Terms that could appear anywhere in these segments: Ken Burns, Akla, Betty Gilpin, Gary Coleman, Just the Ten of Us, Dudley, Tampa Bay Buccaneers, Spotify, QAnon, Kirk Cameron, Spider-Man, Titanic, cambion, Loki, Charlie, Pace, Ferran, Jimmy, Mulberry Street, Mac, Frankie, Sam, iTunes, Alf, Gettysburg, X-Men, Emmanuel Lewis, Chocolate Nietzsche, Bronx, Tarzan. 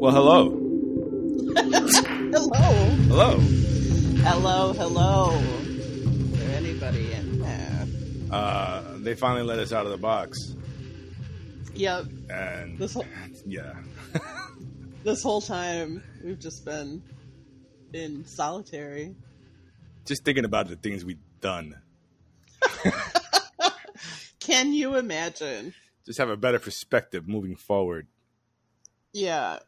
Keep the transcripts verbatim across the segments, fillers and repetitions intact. Well, hello. Hello. Hello. Hello, hello. Is there anybody in there? Uh, they finally let us out of the box. Yep. And this whole, yeah. This whole time, we've just been in solitary. Just thinking about the things we've done. Can you imagine? Just have a better perspective moving forward. Yeah.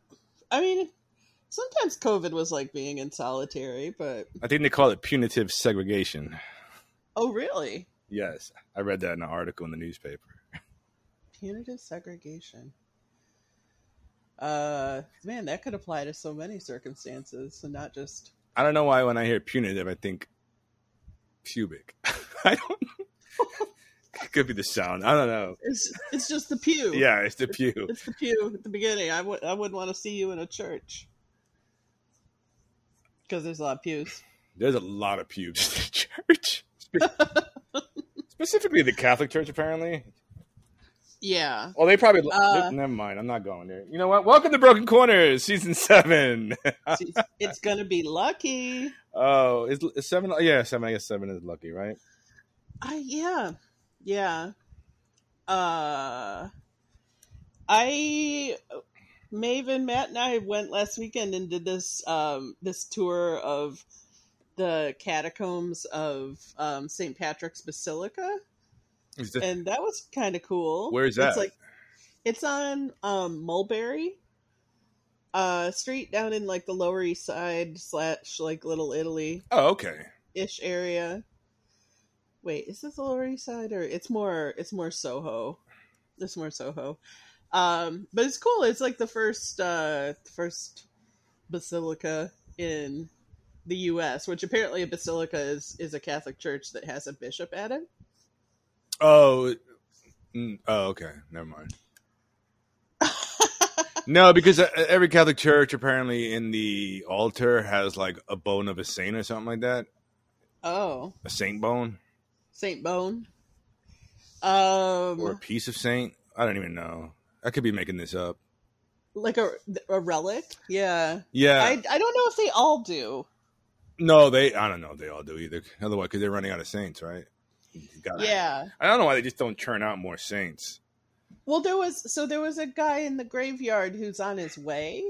I mean, sometimes COVID was like being in solitary, but... I think they call it punitive segregation. Oh, really? Yes. I read that in an article in the newspaper. Punitive segregation. Uh, man, that could apply to so many circumstances, so not just... I don't know why when I hear punitive, I think pubic. I don't know. It could be the sound. I don't know. It's it's just the pew. Yeah, it's the pew. It's, it's the pew at the beginning. I, w- I wouldn't want to see you in a church. Because there's a lot of pews. There's a lot of pews in the church. Specifically the Catholic Church, apparently. Yeah. Well, they probably... Uh, they, never mind. I'm not going there. You know what? Welcome to Broken Corners, Season seven. It's going to be Lucky. Oh, is, is seven... Yeah, seven. I guess seven is Lucky, right? Uh, yeah. Yeah. Uh, I, Maven, Matt and I went last weekend and did this, um, this tour of the catacombs of, um, Saint Patrick's Basilica. Is that... And that was kind of cool. Where is that? It's like, it's on, um, Mulberry, uh, street down in like the Lower East Side slash like Little Italy. Oh, okay. Ish area. Wait, is this the Lower East Side or it's more? It's more Soho. It's more Soho, um, but it's cool. It's like the first, uh, first basilica in the U S, which apparently a basilica is is a Catholic church that has a bishop at it. Oh, oh, okay, never mind. No, because every Catholic church apparently in the altar has like a bone of a saint or something like that. Oh, a saint bone. Saint Bone. Um, or a piece of saint. I don't even know. I could be making this up. Like a, a relic? Yeah. Yeah. I, I don't know if they all do. No, they. I don't know if they all do either. Otherwise, because they're running out of saints, right? Gotta, yeah. I don't know why they just don't churn out more saints. Well, there was... So there was a guy in the graveyard who's on his way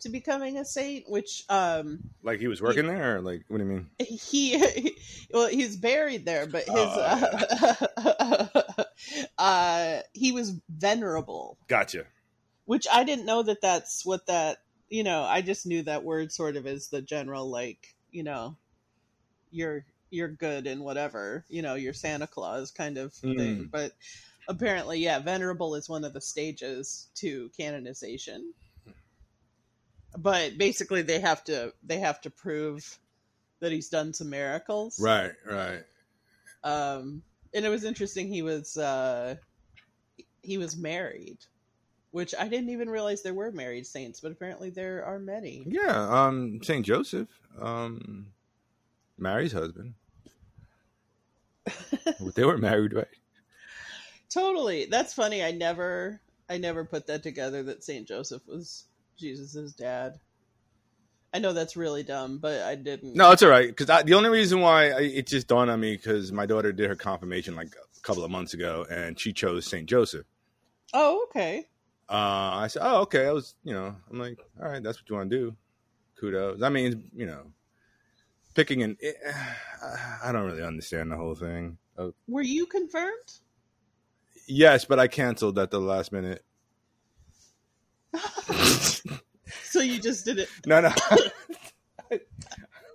to becoming a saint, which um like he was working he, there or like what do you mean he, he well he's buried there, but his uh, uh, uh he was venerable. Gotcha. Which I didn't know that that's what that, you know, I just knew that word sort of is the general, like, you know, you're you're good and whatever, you know, you're Santa Claus kind of mm. thing, but apparently yeah, venerable is one of the stages to canonization. But basically, they have to they have to prove that he's done some miracles, right? Right. Um, and it was interesting. He was uh, he was married, which I didn't even realize there were married saints, but apparently there are many. Yeah, um, Saint Joseph, um, Mary's husband. They were married, right? Totally. That's funny. I never I never put that together that Saint Joseph was Jesus's dad. I know that's really dumb, but I didn't. No, it's all right, because the only reason why I, it just dawned on me because my daughter did her confirmation like a couple of months ago, and she chose Saint Joseph. Oh, okay. Uh, I said, oh, okay. I was, you know, I'm like, all right, that's what you want to do. Kudos. I mean, you know, picking an. It, I don't really understand the whole thing. Oh. Were you confirmed? Yes, but I canceled at the last minute. So you just did it. No, no.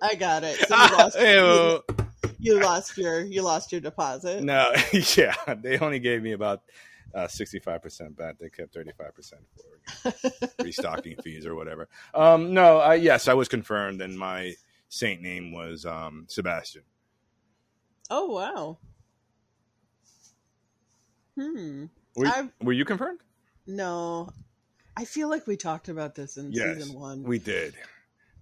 I got it. So you, lost, ah, you, you lost your you lost your deposit. No, yeah, they only gave me about sixty-five percent back. They kept thirty-five percent for restocking fees or whatever. Um, no, I, yes, I was confirmed, and my saint name was um, Sebastian. Oh wow. Hmm. Were you, were you confirmed? No. I feel like we talked about this in yes, season one. We did.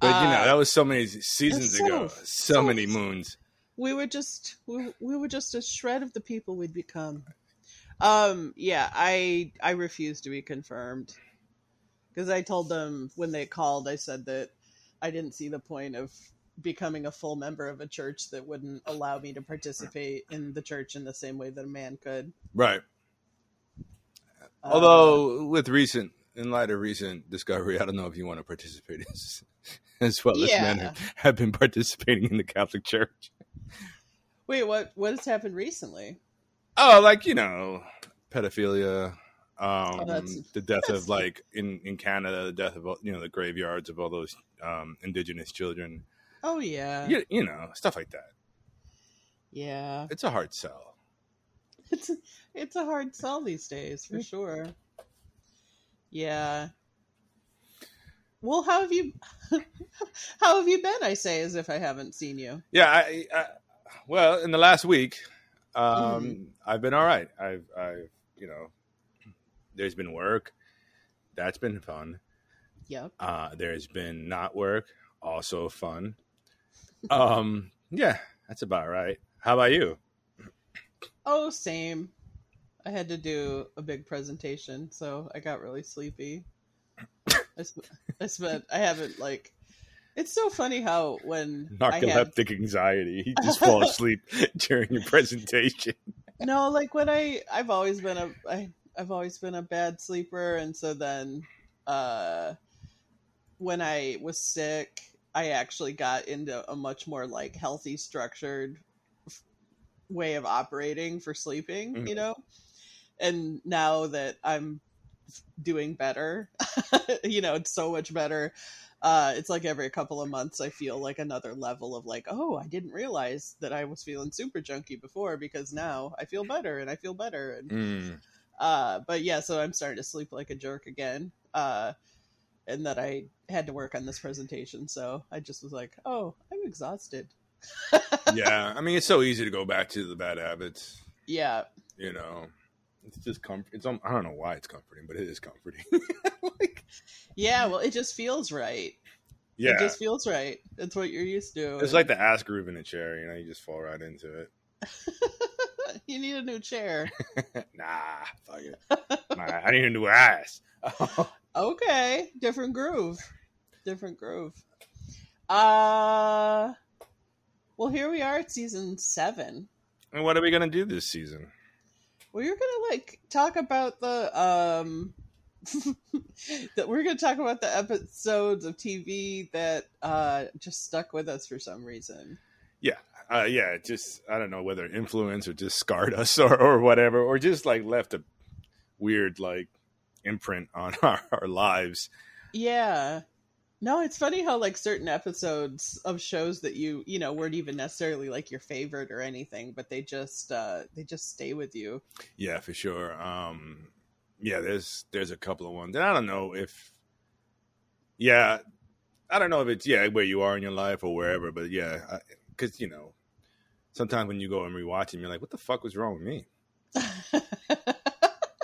But, uh, you know, that was so many seasons so, ago. So, so many moons. We were just we, we were just a shred of the people we'd become. Um, yeah, I I refuse to be confirmed. Because I told them when they called, I said that I didn't see the point of becoming a full member of a church that wouldn't allow me to participate in the church in the same way that a man could. Right. Uh, Although with recent, in light of recent discovery, I don't know if you want to participate as, as well yeah. as men have, have been participating in the Catholic Church. Wait, what, what has happened recently? Oh, like, you know, pedophilia. Um, oh, the death of like in, in Canada, the death of, you know, the graveyards of all those um, indigenous children. Oh yeah. You, you know, stuff like that. Yeah. It's a hard sell. It's a, it's a hard sell these days for sure. Yeah. Well, how have you, how have you been? I say as if I haven't seen you. Yeah. I, I well, in the last week, um, mm. I've been all right. I've, I've, you know, there's been work. That's been fun. Yep. Uh, there's been not work. Also fun. Um, yeah, that's about right. How about you? Oh, same. I had to do a big presentation, so I got really sleepy. I, sp- I spent, I haven't like, it's so funny how when narcoleptic I had... anxiety, you just fall asleep during your presentation. No, like when I, I've always been a, I, I've always been a bad sleeper. And so then uh, when I was sick, I actually got into a much more like healthy, structured f- way of operating for sleeping, mm-hmm. you know? And now that I'm doing better, you know, it's so much better. Uh, it's like every couple of months, I feel like another level of like, oh, I didn't realize that I was feeling super junky before because now I feel better and I feel better. And mm. Uh, but yeah, so I'm starting to sleep like a jerk again. Uh, and that I had to work on this presentation. So I just was like, oh, I'm exhausted. Yeah. I mean, it's so easy to go back to the bad habits. Yeah. You know, it's just comfort. It's, um, I don't know why it's comforting, but it is comforting. like, yeah. Well, it just feels right. Yeah. It just feels right. That's what you're used to. It's and... like the ass groove in a chair, you know, you just fall right into it. You need a new chair. Nah, fuck it. Nah, I need a new ass. Okay, different groove. Different groove. Uh, well, here we are at season seven. And what are we going to do this season? Well, you're going to, like, talk about the... um. that we're going to talk about the episodes of T V that uh, just stuck with us for some reason. Yeah. Uh, yeah, just, I don't know whether influence or just scarred us or, or whatever, or just like left a weird like imprint on our, our lives. Yeah. No, it's funny how like certain episodes of shows that you, you know, weren't even necessarily like your favorite or anything, but they just, uh, they just stay with you. Yeah, for sure. Um, yeah, there's, there's a couple of ones and I don't know if, yeah, I don't know if it's, yeah, where you are in your life or wherever, but yeah, I, because, you know, sometimes when you go and rewatch them, you're like, what the fuck was wrong with me?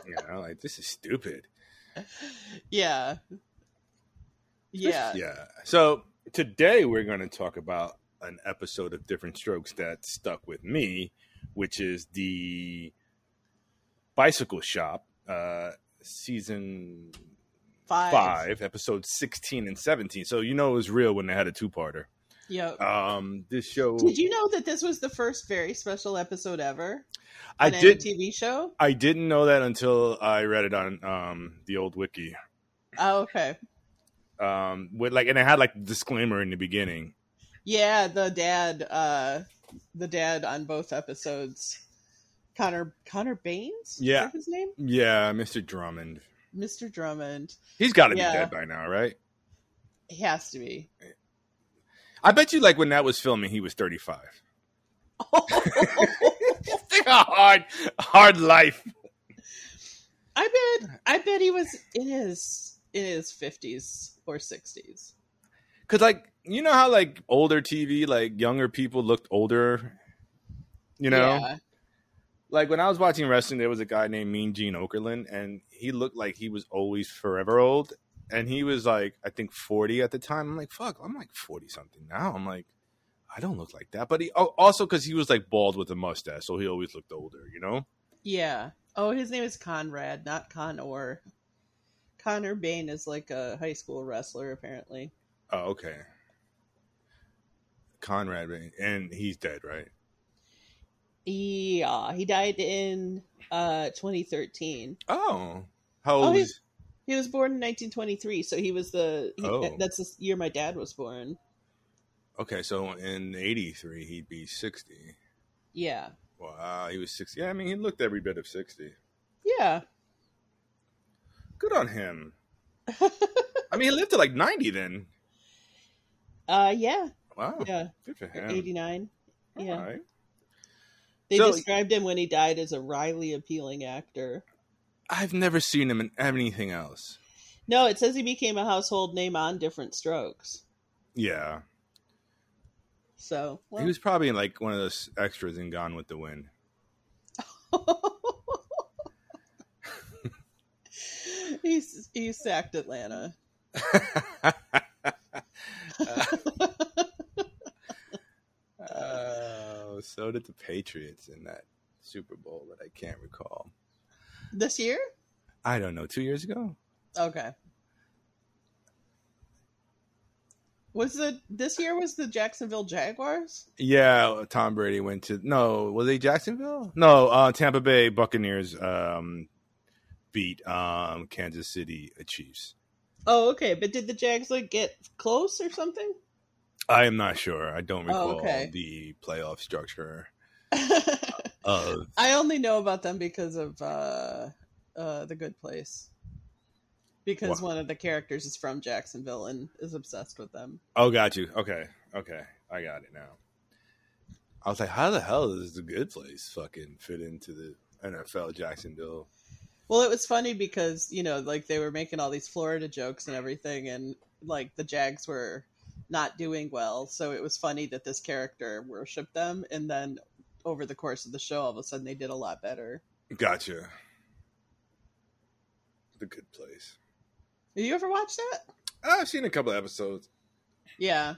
You know, like, this is stupid. Yeah. Yeah. Yeah. So today we're going to talk about an episode of Different Strokes that stuck with me, which is the Bicycle Shop, uh, season five. five, episodes sixteen and seventeen. So, you know, it was real when they had a two-parter. Yep. Um, this show. Did you know that this was the first very special episode ever? I did. T V show. I didn't know that until I read it on um the old wiki. Oh, okay. Um, with like, and it had like the disclaimer in the beginning. Yeah, the dad, uh, the dad on both episodes, Connor Connor Baines. Yeah, is that his name. Yeah, Mister Drummond. Mister Drummond. He's got to yeah. be dead by now, right? He has to be. I bet you, like, when that was filming, he was thirty-five. Oh. Just a hard, hard life. I bet. I bet he was in his in his fifties or sixties. Cause, like, you know how like older T V, like younger people looked older. You know, yeah. Like when I was watching wrestling, there was a guy named Mean Gene Okerlund, and he looked like he was always forever old. And he was like, I think forty at the time. I'm like, fuck, I'm like forty something now. I'm like, I don't look like that. But he also, because he was like bald with a mustache, so he always looked older, you know? Yeah. Oh, his name is Conrad, not Connor. Conrad Bain is like a high school wrestler, apparently. Oh, okay. Conrad Bain. And he's dead, right? Yeah. He died in uh, twenty thirteen. Oh. How old oh, is he? He was born in nineteen twenty-three, so he was the... He, oh. That's the year my dad was born. Okay, so in eighty-three, he'd be sixty. Yeah. Wow, he was sixty. Yeah, I mean, he looked every bit of sixty. Yeah. Good on him. I mean, he lived to like ninety then. Uh, yeah. Wow. Yeah. Good for him. eighty-nine. All yeah. Right. They so, described him when he died as a wryly appealing actor. I've never seen him in anything else. No, it says he became a household name on Different Strokes. Yeah. So well. He was probably like one of those extras in Gone with the Wind. he he sacked Atlanta. uh, oh, so did the Patriots in that Super Bowl that I can't recall. This year? I don't know. Two years ago? Okay. Was the this year was the Jacksonville Jaguars? Yeah, Tom Brady went to no. Was they Jacksonville? No, uh, Tampa Bay Buccaneers um, beat um, Kansas City Chiefs. Oh, okay. But did the Jags like get close or something? I am not sure. I don't recall oh, okay. the playoff structure. Of. I only know about them because of uh, uh, The Good Place, because wow. one of the characters is from Jacksonville and is obsessed with them. Oh, got you. Okay, okay, I got it now. I was like, how the hell does The Good Place fucking fit into the N F L Jacksonville? Well, it was funny because you know, like they were making all these Florida jokes and everything, and like the Jags were not doing well, so it was funny that this character worshipped them, and then. Over the course of the show, all of a sudden they did a lot better. Gotcha. The Good Place. Have you ever watched that? I've seen a couple of episodes. Yeah.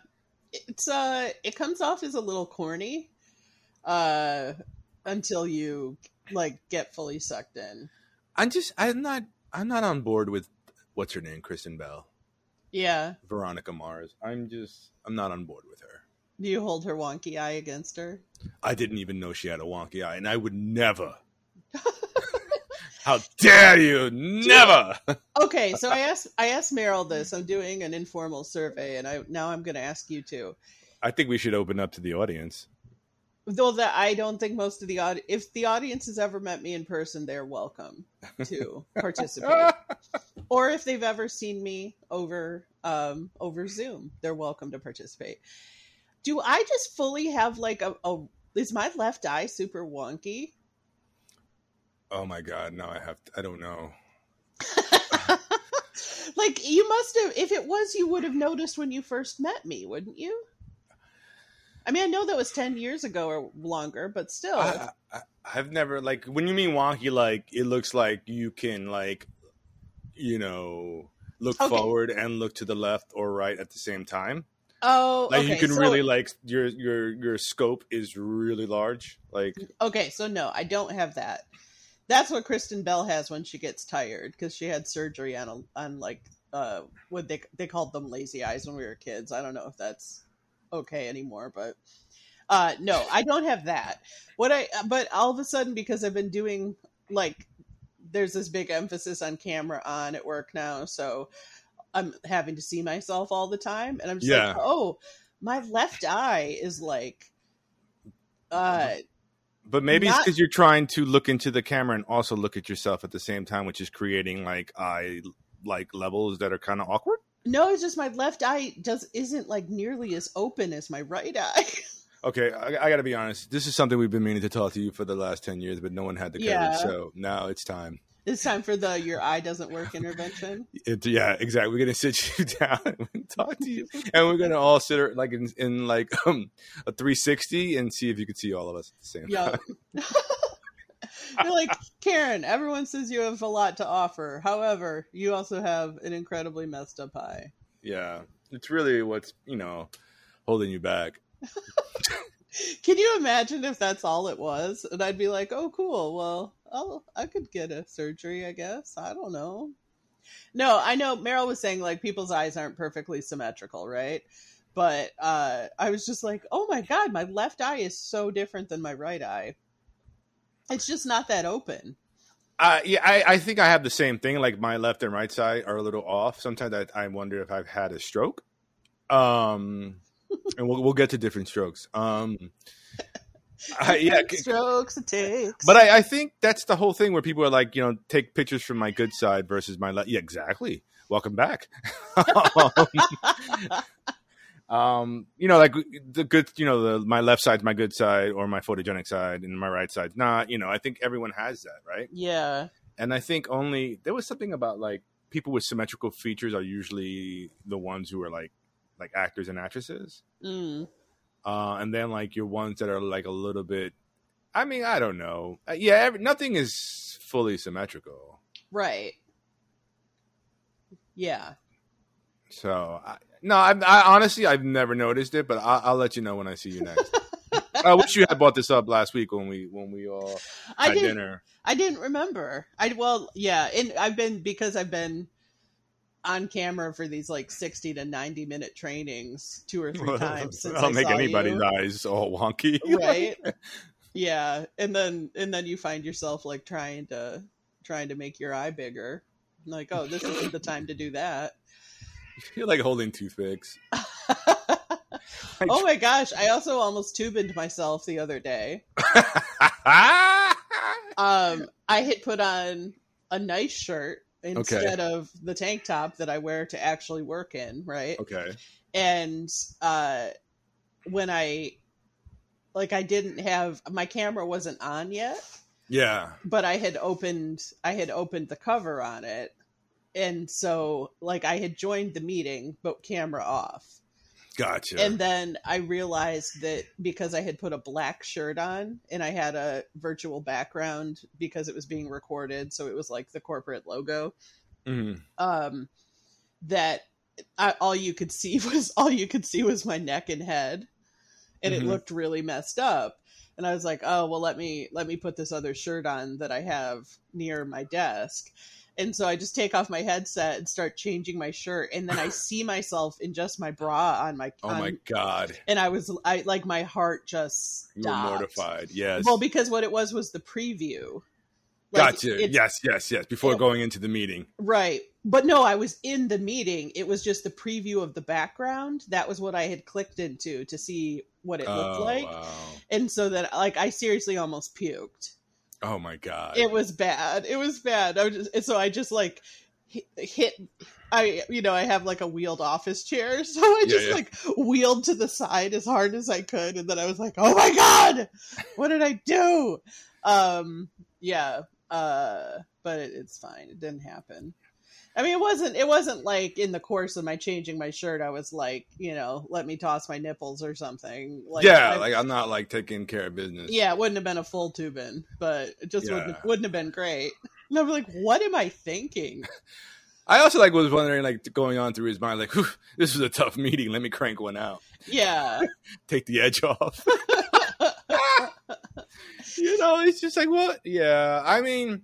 It's uh it comes off as a little corny uh until you like get fully sucked in. I'm just I'm not I'm not on board with what's her name, Kristen Bell. Yeah. Veronica Mars. I'm just I'm not on board with her. Do you hold her wonky eye against her? I didn't even know she had a wonky eye, and I would never. How dare you? Never. Okay, so I asked I asked Meryl this. I'm doing an informal survey, and I now I'm going to ask you too. I think we should open up to the audience. Though that I don't think most of the audience, if the audience has ever met me in person, they're welcome to participate. Or if they've ever seen me over um, over Zoom, they're welcome to participate. Do I just fully have like a, a, is my left eye super wonky? Oh my God. No, I have, to, I don't know. Like you must have, if it was, you would have noticed when you first met me, wouldn't you? I mean, I know that was ten years ago or longer, but still. I, I, I've never like, when you mean wonky, like it looks like you can like, you know, look okay. forward and look to the left or right at the same time. Oh, like okay. You can so, really like your your your scope is really large. Like okay, so no, I don't have that. That's what Kristen Bell has when she gets tired because she had surgery on a, on like uh what they they called them lazy eyes when we were kids. I don't know if that's okay anymore, but uh no, I don't have that. What I but all of a sudden because I've been doing like there's this big emphasis on camera on at work now, so. I'm having to see myself all the time. And I'm just yeah. like, oh, my left eye is like. uh, But maybe not- it's because you're trying to look into the camera and also look at yourself at the same time, which is creating like eye like levels that are kind of awkward. No, it's just my left eye does isn't like nearly as open as my right eye. Okay, I, I got to be honest. This is something we've been meaning to talk to you for the last ten years, but no one had the courage. Yeah. So now it's time. It's time for the your eye doesn't work intervention. It, yeah, exactly. We're going to sit you down and talk to you. And we're going to all sit like in, in like um, a three sixty and see if you can see all of us at the same yep. time. You're like, Karen, everyone says you have a lot to offer. However, you also have an incredibly messed up eye. Yeah, it's really what's, you know, holding you back. Can you imagine if that's all it was? And I'd be like, oh, cool. Well, I'll, I could get a surgery, I guess. I don't know. No, I know Meryl was saying like people's eyes aren't perfectly symmetrical, right? But uh, I was just like, oh my God, my left eye is so different than my right eye. It's just not that open. Uh, yeah, I, I think I have the same thing. Like my left and right side are a little off. Sometimes I, I wonder if I've had a stroke. Um, and we'll, we'll get to different strokes. Um, I, yeah, strokes it takes. But I, I think that's the whole thing where people are like, you know, take pictures from my good side versus my left. Yeah, exactly. Welcome back. um, Um, you know, like the good, you know, the, my left side's my good side or my photogenic side and my right side's not, you know, I think everyone has that, right? Yeah. And I think only, there was something about like people with symmetrical features are usually the ones who are like, like actors and actresses. Mm. Uh, and then like your ones that are like a little bit, I mean, I don't know. Uh, yeah. Every, nothing is fully symmetrical. Right. Yeah. So I. No, I, I honestly, I've never noticed it, but I, I'll let you know when I see you next. I wish you had brought this up last week when we when we all I had dinner. I didn't remember. I well, yeah, and I've been because I've been on camera for these like sixty to ninety minute trainings two or three times since I'll I make saw anybody's you. Eyes all wonky, right? Yeah, and then and then you find yourself like trying to trying to make your eye bigger. I'm like, oh, this isn't the time to do that. You're like holding toothpicks. Oh my gosh. I also almost tube-ed myself the other day. um, I had put on a nice shirt instead okay. of the tank top that I wear to actually work in, right? Okay. And uh, when I, like I didn't have, my camera wasn't on yet. Yeah. But I had opened, I had opened the cover on it. And so, like, I had joined the meeting, but camera off. Gotcha. And then I realized that because I had put a black shirt on and I had a virtual background because it was being recorded. So it was like the corporate logo. Mm-hmm. Um, that I, all you could see was all you could see was my neck and head. And mm-hmm. it looked really messed up. And I was like, oh, well, let me let me put this other shirt on that I have near my desk. And so I just take off my headset and start changing my shirt. And then I see myself in just my bra on my. Oh, on, my God. And I was I like my heart just stopped. You were mortified. Yes. Well, because what it was was the preview. Like, gotcha. Yes, yes, yes. Before it, going into the meeting. Right. But no, I was in the meeting. It was just the preview of the background. That was what I had clicked into to see what it looked oh, like. Wow. And so then like I seriously almost puked. Oh my God. It was bad. It was bad. I was just, and so I just like hit, hit, I, you know, I have like a wheeled office chair. So I just yeah, yeah. like wheeled to the side as hard as I could. And then I was like, oh my God, what did I do? Um, yeah. Uh, but it, it's fine. It didn't happen. I mean, it wasn't, it wasn't like in the course of my changing my shirt, I was like, you know, let me toss my nipples or something. Like, yeah. I, like I'm not like taking care of business. Yeah. It wouldn't have been a full tube in, but it just yeah. wouldn't, wouldn't have been great. And I was like, what am I thinking? I also like was wondering, like going on through his mind, like, this is a tough meeting. Let me crank one out. Yeah. Take the edge off. You know, it's just like, what? Yeah. I mean,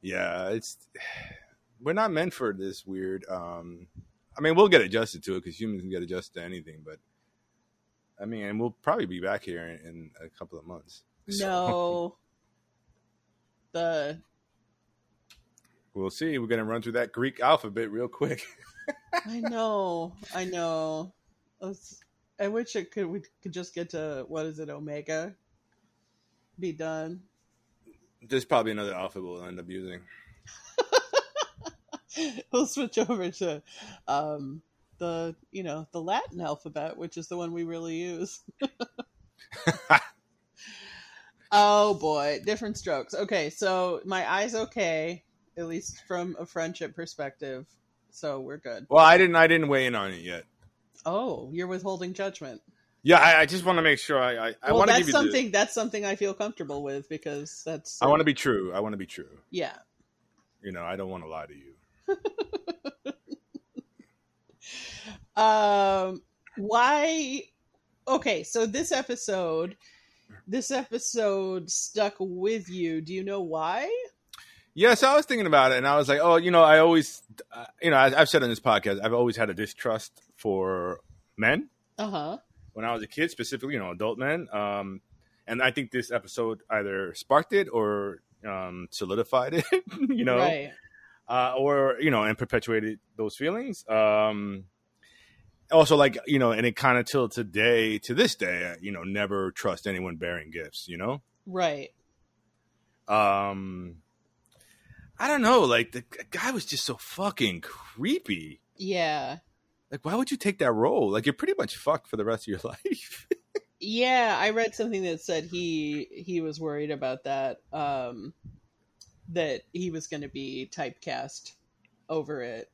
yeah, it's, we're not meant for this weird. Um, I mean, we'll get adjusted to it because humans can get adjusted to anything. But I mean, and we'll probably be back here in, in a couple of months. So. No, the we'll see. We're gonna run through that Greek alphabet real quick. I know, I know. Let's, I wish it could. We could just get to what is it? Omega. Be done. There's probably another alphabet we'll end up using. We'll switch over to um, the, you know, the Latin alphabet, which is the one we really use. Oh, boy. Different strokes. Okay. So my eye's okay, at least from a friendship perspective. So we're good. Well, I didn't I didn't weigh in on it yet. Oh, you're withholding judgment. Yeah, I, I just want to make sure I, I, I well, want to give you something. The... That's something I feel comfortable with because that's. Um... I want to be true. I want to be true. Yeah. You know, I don't want to lie to you. um why okay so this episode this episode stuck with you. Do you know why? Yeah, so I was thinking about it, and I was like, oh, you know, I always, uh, you know, I, I've said on this podcast, I've always had a distrust for men. Uh-huh. When I was a kid, specifically, you know, adult men. Um, and I think this episode either sparked it or um, solidified it, you know, right. uh, or, you know, and perpetuated those feelings. Um, also, like, you know, and it kind of till today, to this day, you know, never trust anyone bearing gifts, you know? Right. Um... I don't know. Like, the guy was just so fucking creepy. Yeah. Like, why would you take that role? Like, you're pretty much fucked for the rest of your life. Yeah, I read something that said he he was worried about that. Um, that he was going to be typecast over it.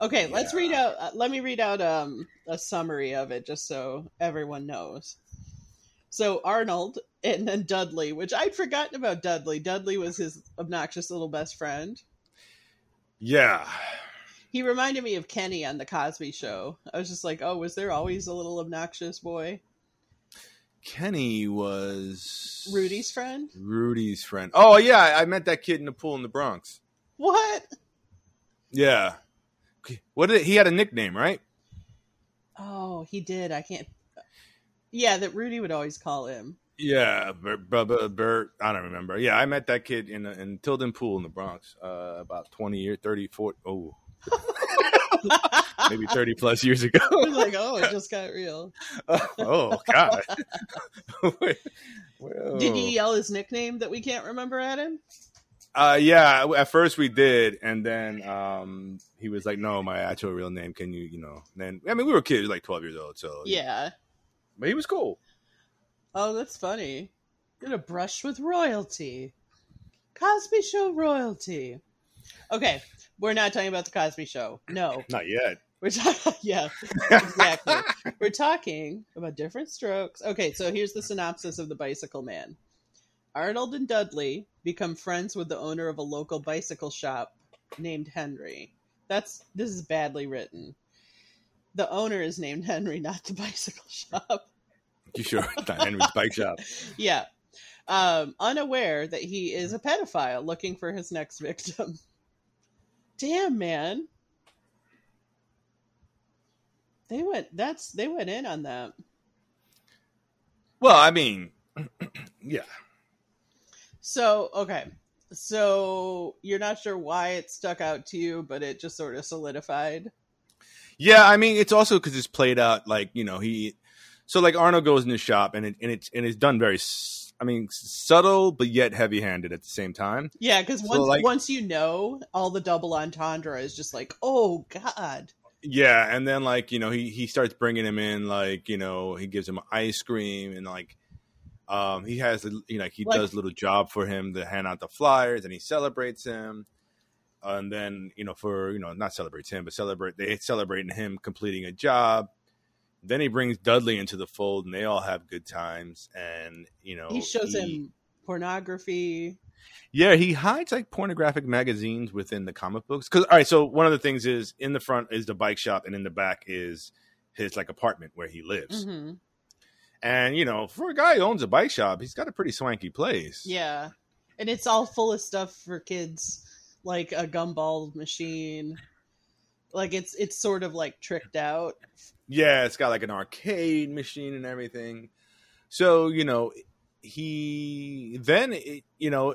Okay, yeah. let's read out. Let me read out um, a summary of it just so everyone knows. So Arnold and then Dudley, which I'd forgotten about Dudley. Dudley was his obnoxious little best friend. Yeah. He reminded me of Kenny on the Cosby Show. I was just like, oh, was there always a little obnoxious boy? Kenny was... Rudy's friend? Rudy's friend. Oh, yeah. I met that kid in the pool in the Bronx. What? Yeah. What did it... He had a nickname, right? Oh, he did. I can't... Yeah, that Rudy would always call him. Yeah, Bert, Bert, Bert, I don't remember. Yeah, I met that kid in in Tilden Pool in the Bronx uh, about twenty years, thirty, forty, oh. Maybe thirty plus years ago. I was like, oh, it just got real. oh, oh, God. Well, did he yell his nickname that we can't remember at him? Uh, yeah, at first we did. And then um, he was like, no, my actual real name, can you, you know. Then I mean, we were kids, like twelve years old, so. Yeah. But he was cool. Oh, that's funny. Gonna brush with royalty. Cosby Show royalty. Okay, we're not talking about the Cosby Show. No. Not yet. We're talking, yeah, exactly. We're talking about Different Strokes. Okay, so here's the synopsis of The Bicycle Man. Arnold and Dudley become friends with the owner of a local bicycle shop named Henry. That's, this is badly written. The owner is named Henry, not the bicycle shop. You sure? Not Henry's bike shop. Yeah. Um, unaware that he is a pedophile looking for his next victim. Damn, man. They went, that's, they went in on that. Well, I mean, yeah. So, okay. So you're not sure why it stuck out to you, but it just sort of solidified. Yeah, I mean, it's also because it's played out like, you know, he... So, like, Arnold goes in the shop, and it, and it's and it's done very, I mean, subtle, but yet heavy-handed at the same time. Yeah, because once, so, like, once you know, all the double entendre is just like, oh, God. Yeah, and then, like, you know, he, he starts bringing him in, like, you know, he gives him ice cream, and, like, um, he has, you know, like, he like, does a little job for him to hand out the flyers, and he celebrates him. And then, you know, for, you know, not celebrates him, but celebrate, they celebrating him completing a job. Then he brings Dudley into the fold and they all have good times. And, you know, he shows he, him pornography. Yeah. He hides like pornographic magazines within the comic books. Cause all right. So one of the things is in the front is the bike shop and in the back is his like apartment where he lives. Mm-hmm. And, you know, for a guy who owns a bike shop, he's got a pretty swanky place. Yeah. And it's all full of stuff for kids. Like a gumball machine. Like it's it's sort of like tricked out. Yeah, it's got like an arcade machine and everything. So, you know, he then, it, you know,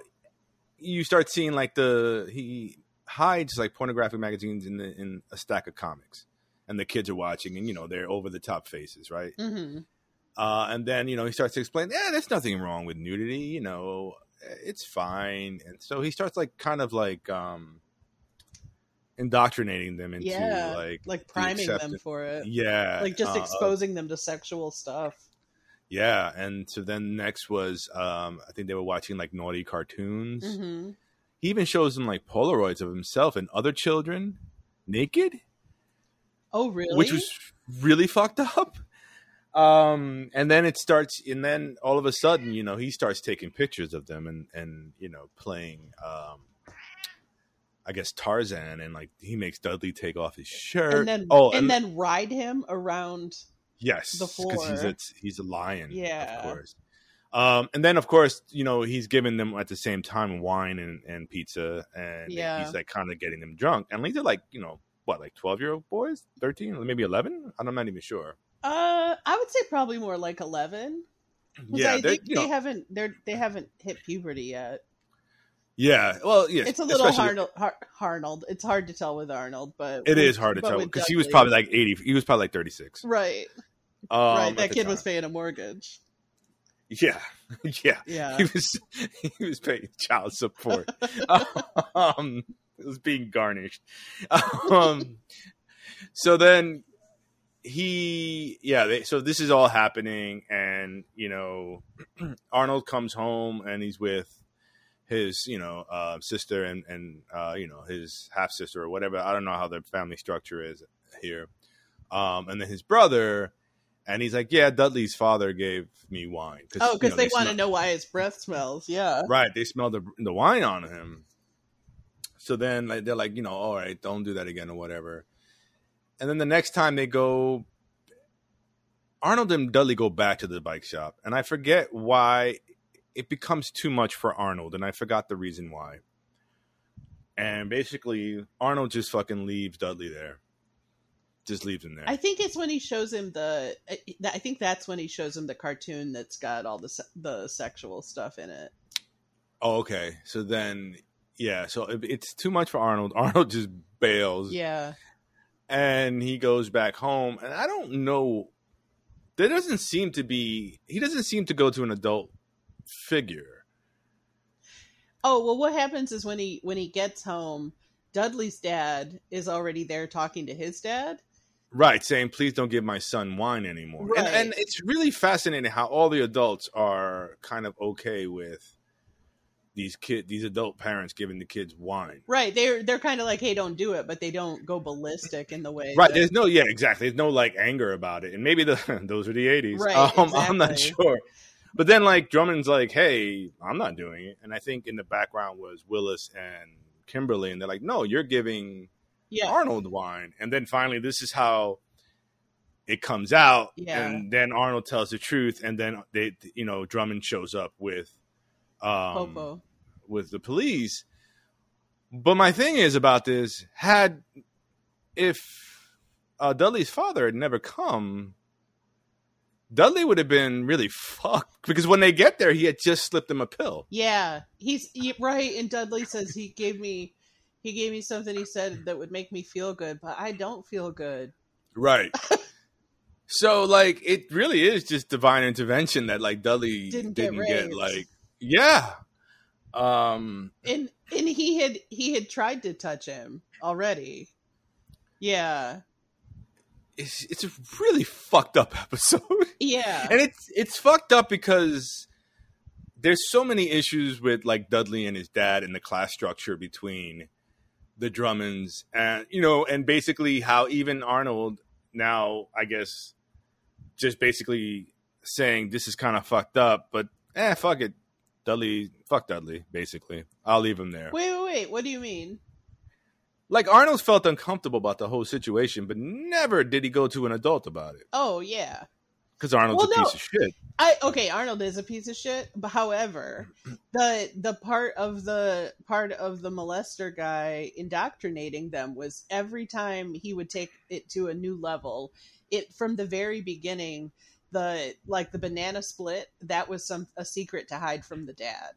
you start seeing like the, he hides like pornographic magazines in the in a stack of comics. And the kids are watching and, you know, they're over the top faces, right? Mm-hmm. Uh, and then, you know, he starts to explain, yeah, there's nothing wrong with nudity, you know. It's fine. And so he starts like kind of like um indoctrinating them into yeah, like like priming the them for it. Yeah. Like just exposing uh, them to sexual stuff. Yeah. And so then next was um I think they were watching like naughty cartoons. Mm-hmm. He even shows them like Polaroids of himself and other children naked. Oh really? Which was really fucked up. Um, and then it starts, and then all of a sudden, you know, he starts taking pictures of them and, and, you know, playing, um, I guess Tarzan, and like, he makes Dudley take off his shirt. And then, oh, and, and then ride him around. Yes. The floor. Cause he's a, he's a lion. Yeah. Of course. Um, and then, of course, you know, he's giving them at the same time wine and, and pizza. And yeah. he's like kind of getting them drunk. And these are like, you know, what, like twelve-year-old boys? thirteen? Maybe eleven? I'm not even sure. Uh, I would say probably more like eleven. Yeah. They, you know, they haven't they're, they haven't hit puberty yet. Yeah. Well, yeah. It's a little hard, hard, Arnold. It's hard to tell with Arnold, but it with, is hard to tell because he was probably like eighty. He was probably like thirty-six. Right. Um, right. That kid was paying a mortgage. Yeah. Yeah. Yeah. He was, he was paying child support. um, it was being garnished. Um, so then he, yeah. They, so this is all happening. And, you know, Arnold comes home and he's with his, you know, uh, sister and, and uh, you know, his half-sister or whatever. I don't know how their family structure is here. Um, and then his brother, and he's like, yeah, Dudley's father gave me wine. Cause, oh, because you know, they, they want to know why his breath smells, yeah. Right, they smell the, the wine on him. So then like, they're like, you know, all right, don't do that again or whatever. And then the next time they go, Arnold and Dudley go back to the bike shop, and I forget why... It becomes too much for Arnold, and I forgot the reason why. And basically, Arnold just fucking leaves Dudley there. Just leaves him there. I think it's when he shows him the... I think that's when he shows him the cartoon that's got all the the sexual stuff in it. Oh, okay. So then, yeah. So it's too much for Arnold. Arnold just bails. Yeah. And he goes back home. And I don't know... There doesn't seem to be... He doesn't seem to go to an adult figure. Oh, well, what happens is when he when he gets home, Dudley's dad is already there talking to his dad, right, saying please don't give my son wine anymore, right. and, and it's really fascinating how all the adults are kind of okay with these kid these adult parents giving the kids wine, right? They're they're kind of like, hey, don't do it, but they don't go ballistic in the way, right, that... there's no yeah exactly there's no like anger about it, and maybe the those were the eighties, right, um, exactly. I'm not sure. But then, like, Drummond's like, hey, I'm not doing it. And I think in the background was Willis and Kimberly. And they're like, no, you're giving yeah. Arnold wine. And then finally, this is how it comes out. Yeah. And then Arnold tells the truth. And then, they, you know, Drummond shows up with, um, with the police. But my thing is about this, had if uh, Dudley's father had never come, Dudley would have been really fucked, because when they get there, he had just slipped him a pill. Yeah, he's he, right. And Dudley says he gave me, he gave me something. He said that would make me feel good, but I don't feel good. Right. So like, it really is just divine intervention that like Dudley didn't, didn't get, get like yeah. Um, and and he had he had tried to touch him already. Yeah. It's, it's a really fucked up episode. Yeah. And it's it's fucked up because there's so many issues with like Dudley and his dad and the class structure between the Drummonds and, you know, and basically how even Arnold now, I guess, just basically saying this is kind of fucked up, but eh, fuck it. Dudley, fuck Dudley, basically. I'll leave him there. Wait, wait, wait. What do you mean? Like, Arnold felt uncomfortable about the whole situation, but never did he go to an adult about it. Oh, yeah. Because Arnold's well, a no. piece of shit. I, okay, Arnold is a piece of shit. But however, the the part of the part of the molester guy indoctrinating them was every time he would take it to a new level. It from the very beginning, the like the banana split, that was some a secret to hide from the dad.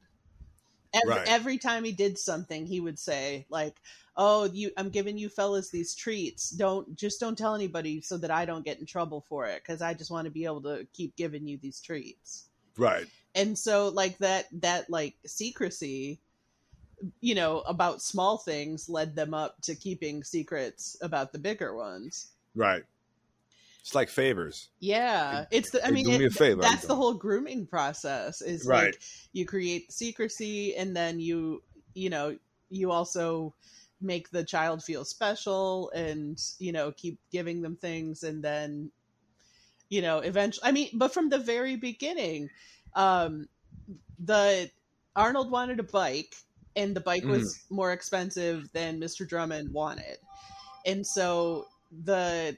Every, right. every time he did something, he would say like, oh, you, I'm giving you fellas these treats. Don't just don't tell anybody so that I don't get in trouble for it. Cause I just want to be able to keep giving you these treats. Right. And so like that, that like secrecy, you know, about small things led them up to keeping secrets about the bigger ones. Right. It's like favors. Yeah. It's the, I mean, it, me a favor, that's the whole grooming process is right. Like you create secrecy and then you, you know, you also make the child feel special and, you know, keep giving them things. And then, you know, eventually, I mean, but from the very beginning, um, the Arnold wanted a bike and the bike mm. was more expensive than Mister Drummond wanted. And so the,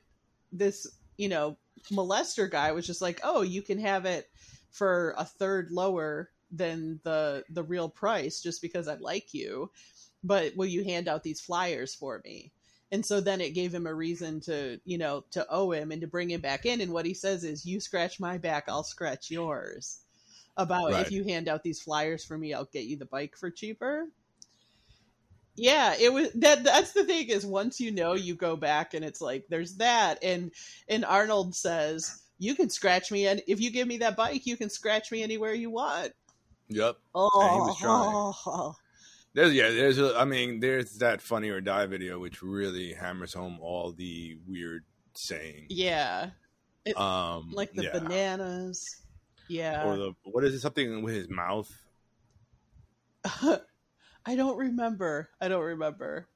this, you know, molester guy was just like, oh, you can have it for a third lower than the the real price just because I like you, but will you hand out these flyers for me? And so then it gave him a reason to, you know, to owe him and to bring him back in. And what he says is, you scratch my back, I'll scratch yours. About right. If you hand out these flyers for me, I'll get you the bike for cheaper. Yeah, it was that. That's the thing is, once you know, you go back and it's like there's that. And and Arnold says, "You can scratch me, and if you give me that bike, you can scratch me anywhere you want." Yep. Oh, and he was trying. Oh. There's yeah. There's a, I mean, there's that Funny or Die video, which really hammers home all the weird sayings. Yeah. It, um, like the yeah. bananas. Yeah. Or the what is it? Something with his mouth. I don't remember. I don't remember.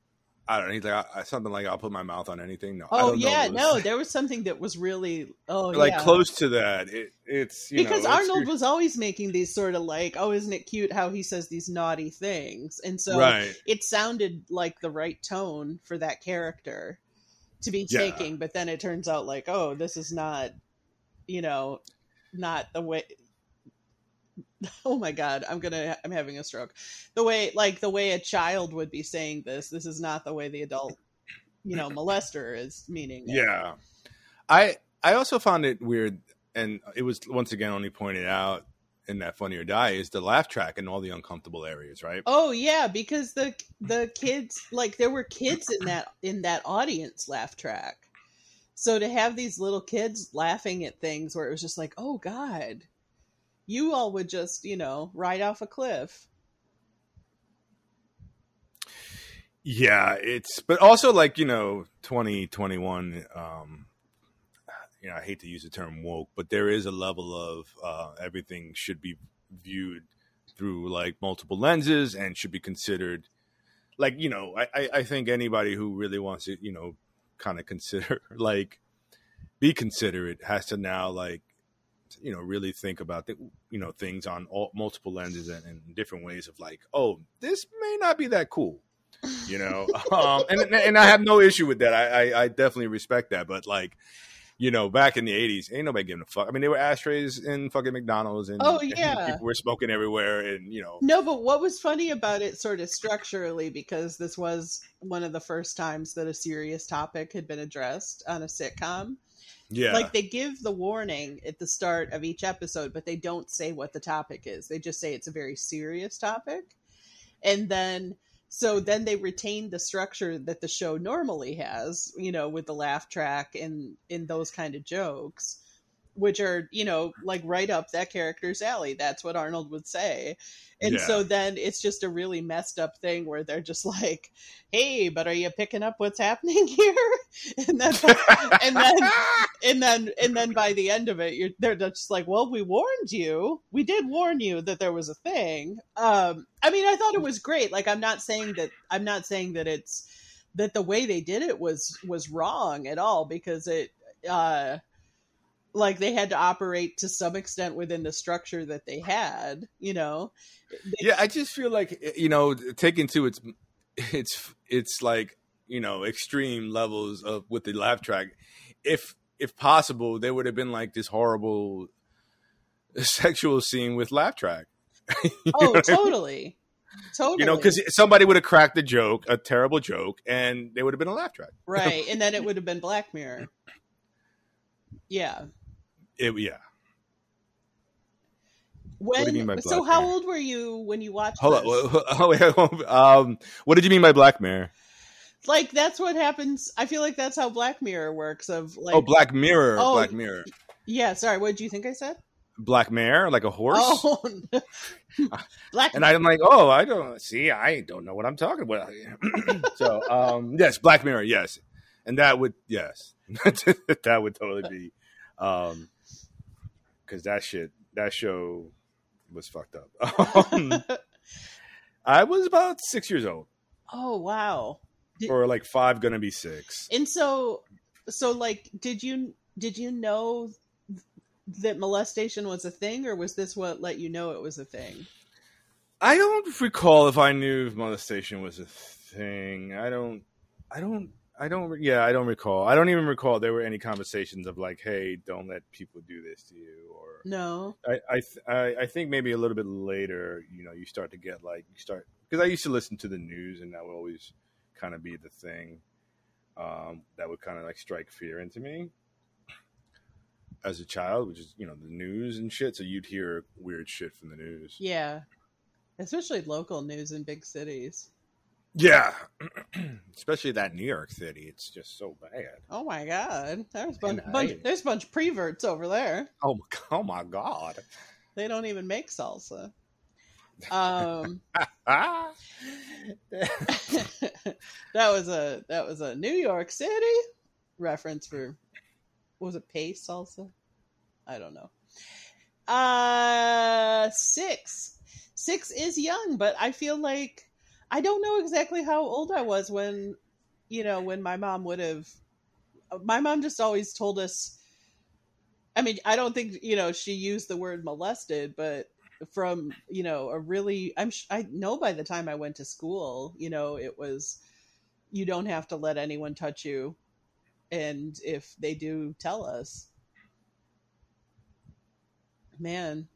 I don't know. He's like, I, something like, I'll put my mouth on anything. No. Oh, I don't yeah. know no, there was something that was really, oh, like yeah. close to that. It, it's, you because know, Arnold it's... was always making these sort of like, oh, isn't it cute how he says these naughty things? And so right. it sounded like the right tone for that character to be yeah. taking. But then it turns out like, oh, this is not, you know, not the way. Oh my God, I'm gonna, I'm having a stroke. The way, like the way a child would be saying this, this is not the way the adult, you know, molester is meaning it. Yeah. I, I also found it weird. And it was once again, only pointed out in that Funny or Die is the laugh track in all the uncomfortable areas, right? Oh yeah. Because the, the kids, like there were kids in that, in that audience laugh track. So to have these little kids laughing at things where it was just like, oh God, you all would just, you know, ride off a cliff. Yeah, it's, but also like, you know, twenty twenty-one, um, you know, I hate to use the term woke, but there is a level of uh, everything should be viewed through like multiple lenses and should be considered like, you know, I, I think anybody who really wants to, you know, kind of consider like be considerate has to now like, you know, really think about the, you know, things on all, multiple lenses and, and different ways of like, oh, this may not be that cool, you know. um, and and I have no issue with that. I, I I definitely respect that. But like, you know, back in the eighties, ain't nobody giving a fuck. I mean, there were ashtrays in fucking McDonald's, and oh yeah, and people were smoking everywhere, and you know. No, but what was funny about it, sort of structurally, because this was one of the first times that a serious topic had been addressed on a sitcom. Yeah. Like they give the warning at the start of each episode, but they don't say what the topic is. They just say it's a very serious topic. And then, so then they retain the structure that the show normally has, you know, with the laugh track and, and those kind of jokes, which are, you know, like right up that character's alley. That's what Arnold would say. And yeah. so then it's just a really messed up thing where they're just like, hey, but are you picking up what's happening here? And then, and then, and then, and then by the end of it, you're, they're just like, well, we warned you. We did warn you that there was a thing. Um, I mean, I thought it was great. Like, I'm not saying that, I'm not saying that it's, that the way they did it was, was wrong at all, because it, uh, like they had to operate to some extent within the structure that they had, you know? They- yeah. I just feel like, you know, taken to its, it's, it's like, you know, extreme levels of with the laugh track, if, if possible, there would have been like this horrible sexual scene with laugh track. Oh, totally. I mean? Totally. You know, because somebody would have cracked a joke, a terrible joke, and there would have been a laugh track. Right. And then it would have been Black Mirror. Yeah. It, yeah. When, what do you mean by Black so, Mirror? How old were you when you watched? Hold on. Oh, um, what did you mean by Black Mirror? Like that's what happens. I feel like that's how Black Mirror works. Of like, oh, Black Mirror, oh, Black Mirror. Yeah. Sorry. What did you think I said? Black mare, like a horse. Oh, no. Black. And I'm like, oh, I don't see. I don't know what I'm talking about. So, um, yes, Black Mirror. Yes, and that would yes, that would totally be. Um, cause that shit, that show was fucked up. Um, I was about six years old. Oh, wow. Did, or like five, gonna be six. And so, so like, did you, did you know that molestation was a thing, or was this what let you know it was a thing? I don't recall if I knew molestation was a thing. I don't, I don't, I don't. Yeah, I don't recall. I don't even recall there were any conversations of like, "Hey, don't let people do this to you." Or no, I, I, th- I think maybe a little bit later, you know, you start to get like you start because I used to listen to the news, and that would always kind of be the thing um, that would kind of like strike fear into me as a child, which is you know the news and shit. So you'd hear weird shit from the news. Yeah, especially local news in big cities. Yeah, especially that New York City. It's just so bad. Oh my god, there's a bunch, bunch, there's a bunch of preverts over there. Oh my, oh my god, they don't even make salsa. Um, that was a that was a New York City reference for what was it? Pace salsa? I don't know. Uh, six, six is young, but I feel like. I don't know exactly how old I was when, you know, when my mom would have, my mom just always told us, I mean, I don't think, you know, she used the word molested, but from, you know, a really, I'm, I know by the time I went to school, you know, it was, you don't have to let anyone touch you. And if they do, tell us, man.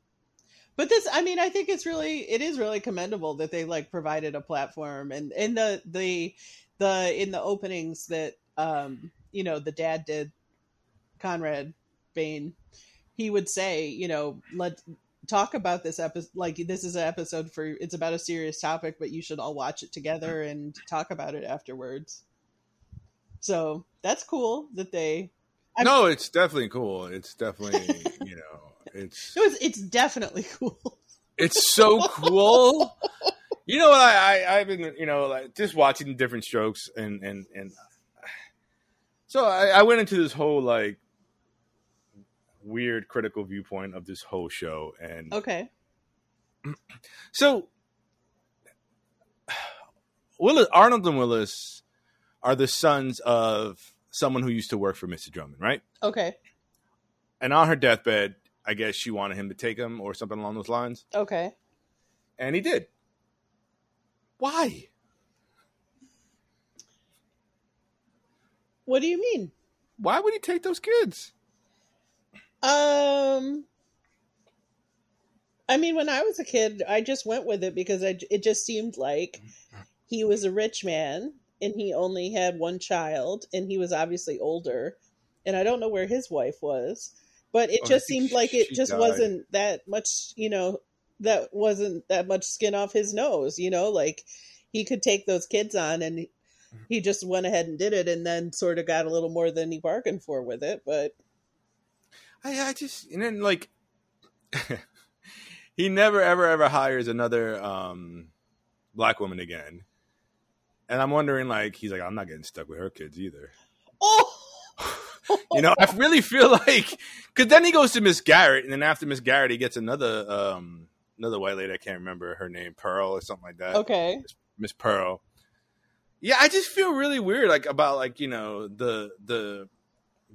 But this, I mean, I think it's really, it is really commendable that they like provided a platform and in the, the, the, in the openings that, um, you know, the dad did, Conrad Bain, he would say, you know, let talk about this episode. Like this is an episode for, it's about a serious topic, but you should all watch it together and talk about it afterwards. So that's cool that they, I no, mean, it's definitely cool. It's definitely, you know. It's, it was, it's definitely cool. It's so cool. You know, I, I, I've been, you know, like just watching Different Strokes. And, and, and so I, I went into this whole like weird critical viewpoint of this whole show. And okay. So Willis, Arnold and Willis are the sons of someone who used to work for Mister Drummond, right? Okay. And on her deathbed, I guess she wanted him to take him or something along those lines. Okay. And he did. Why? What do you mean? Why would he take those kids? Um, I mean, when I was a kid, I just went with it because I, it just seemed like he was a rich man and he only had one child and he was obviously older. And I don't know where his wife was. But it oh, just seemed like it just died. Wasn't that much, you know, that wasn't that much skin off his nose, you know, like he could take those kids on and he just went ahead and did it and then sort of got a little more than he bargained for with it. But I, I just, and then like, he never, ever, ever hires another um, black woman again. And I'm wondering, like, he's like, I'm not getting stuck with her kids either. Oh, you know, I really feel like because then he goes to Miss Garrett, and then after Miss Garrett, he gets another um, another white lady. I can't remember her name, Pearl or something like that. Okay, Miss Pearl. Yeah, I just feel really weird, like about like you know the the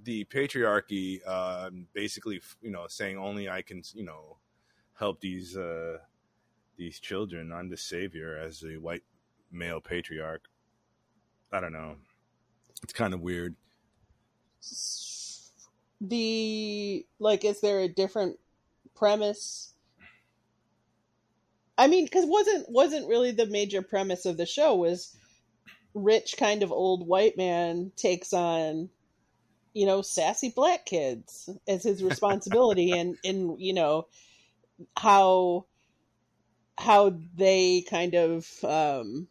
the patriarchy, uh, basically, you know, saying only I can, you know, help these uh, these children. I'm the savior as a white male patriarch. I don't know. It's kind of weird. The like is there a different premise? I mean, because wasn't wasn't really the major premise of the show was rich kind of old white man takes on you know sassy black kids as his responsibility and and you know how how they kind of um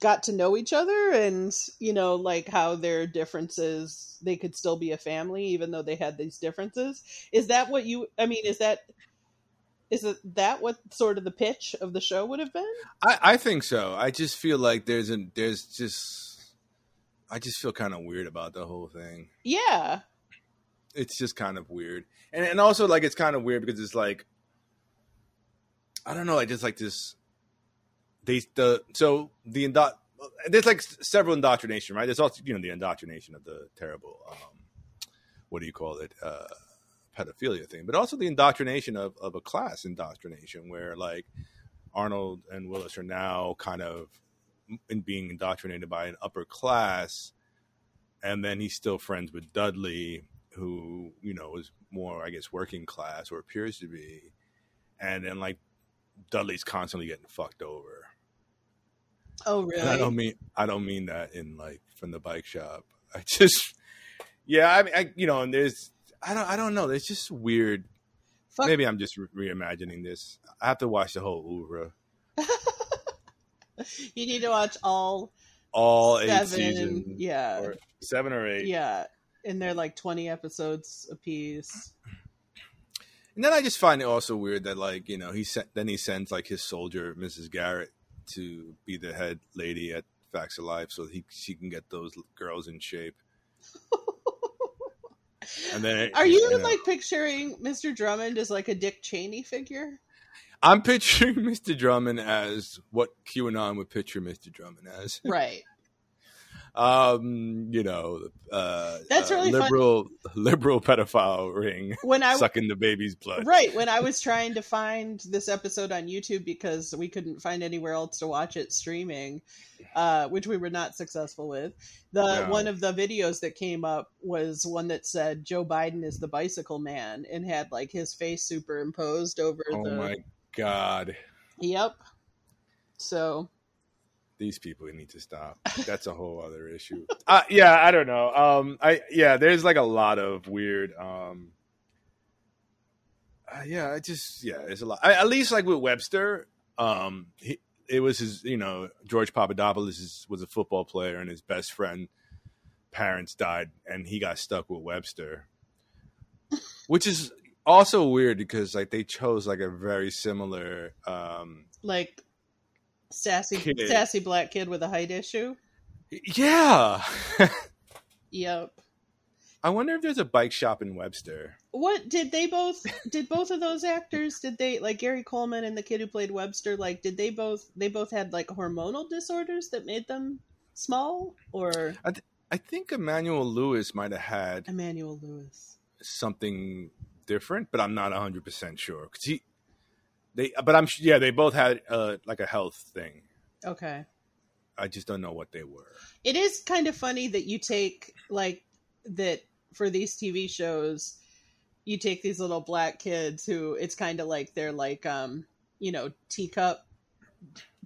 got to know each other and, you know, like how their differences, they could still be a family, even though they had these differences. Is that what you, I mean, is that, is that what sort of the pitch of the show would have been? I, I think so. I just feel like there's a, there's just, I just feel kind of weird about the whole thing. Yeah. It's just kind of weird. And and also like, it's kind of weird because it's like, I don't know. I just like this, They, the so the indo- there's like several indoctrination, right? There's also you know the indoctrination of the terrible, um, what do you call it, uh, pedophilia thing, but also the indoctrination of, of a class indoctrination where like Arnold and Willis are now kind of in being indoctrinated by an upper class And then he's still friends with Dudley, who, you know, is more, I guess, working class, or appears to be. And then, like, Dudley's constantly getting fucked over. Oh, really? And I don't mean I don't mean that in, like, from the bike shop. I just, yeah, I mean, I, you know, and there's, I don't, I don't know. There's just weird. Fuck. Maybe I'm just re- reimagining this. I have to watch the whole oeuvre. You need to watch all. All seven, eight seasons. And, yeah. Or seven or eight. Yeah. And they're like twenty episodes apiece. And then I just find it also weird that, like, you know, he sent, then he sends, like, his soldier, Missus Garrett, to be the head lady at Facts of Life so he she can get those girls in shape. And then Are you, you know, like, picturing Mister Drummond as, like, a Dick Cheney figure? I'm picturing Mister Drummond as what QAnon would picture Mister Drummond as. Right. Um, you know, uh, that's really uh, liberal, funny. Liberal pedophile ring when I, sucking the baby's blood. Right. When I was trying to find this episode on YouTube because we couldn't find anywhere else to watch it streaming, uh, which we were not successful with, the no. one of the videos that came up was one that said Joe Biden is the bicycle man and had, like, his face superimposed over oh the... my God. Yep. So... these people need to stop. That's a whole other issue. Uh, yeah, I don't know. Um, I yeah, there's like a lot of weird. Um, uh, yeah, I just yeah, there's a lot. I, at least like with Webster, um, he, it was his. You know, George Papadopoulos is, was a football player, and his best friend parents died, and he got stuck with Webster, which is also weird because, like, they chose like a very similar um, like. Sassy kid. sassy black kid with a height issue. Yeah. Yep. I wonder if there's a bike shop in Webster. What did they both did both of those actors did they like Gary Coleman and the kid who played Webster, like, did they both they both had like hormonal disorders that made them small? Or I, th- I think Emmanuel Lewis might have had Emmanuel Lewis something different, but I'm not one hundred percent sure cuz he They, but I'm yeah, they both had uh, like a health thing. Okay. I just don't know what they were. It is kind of funny that you take like that for these T V shows, you take these little black kids who it's kind of like they're like um you know teacup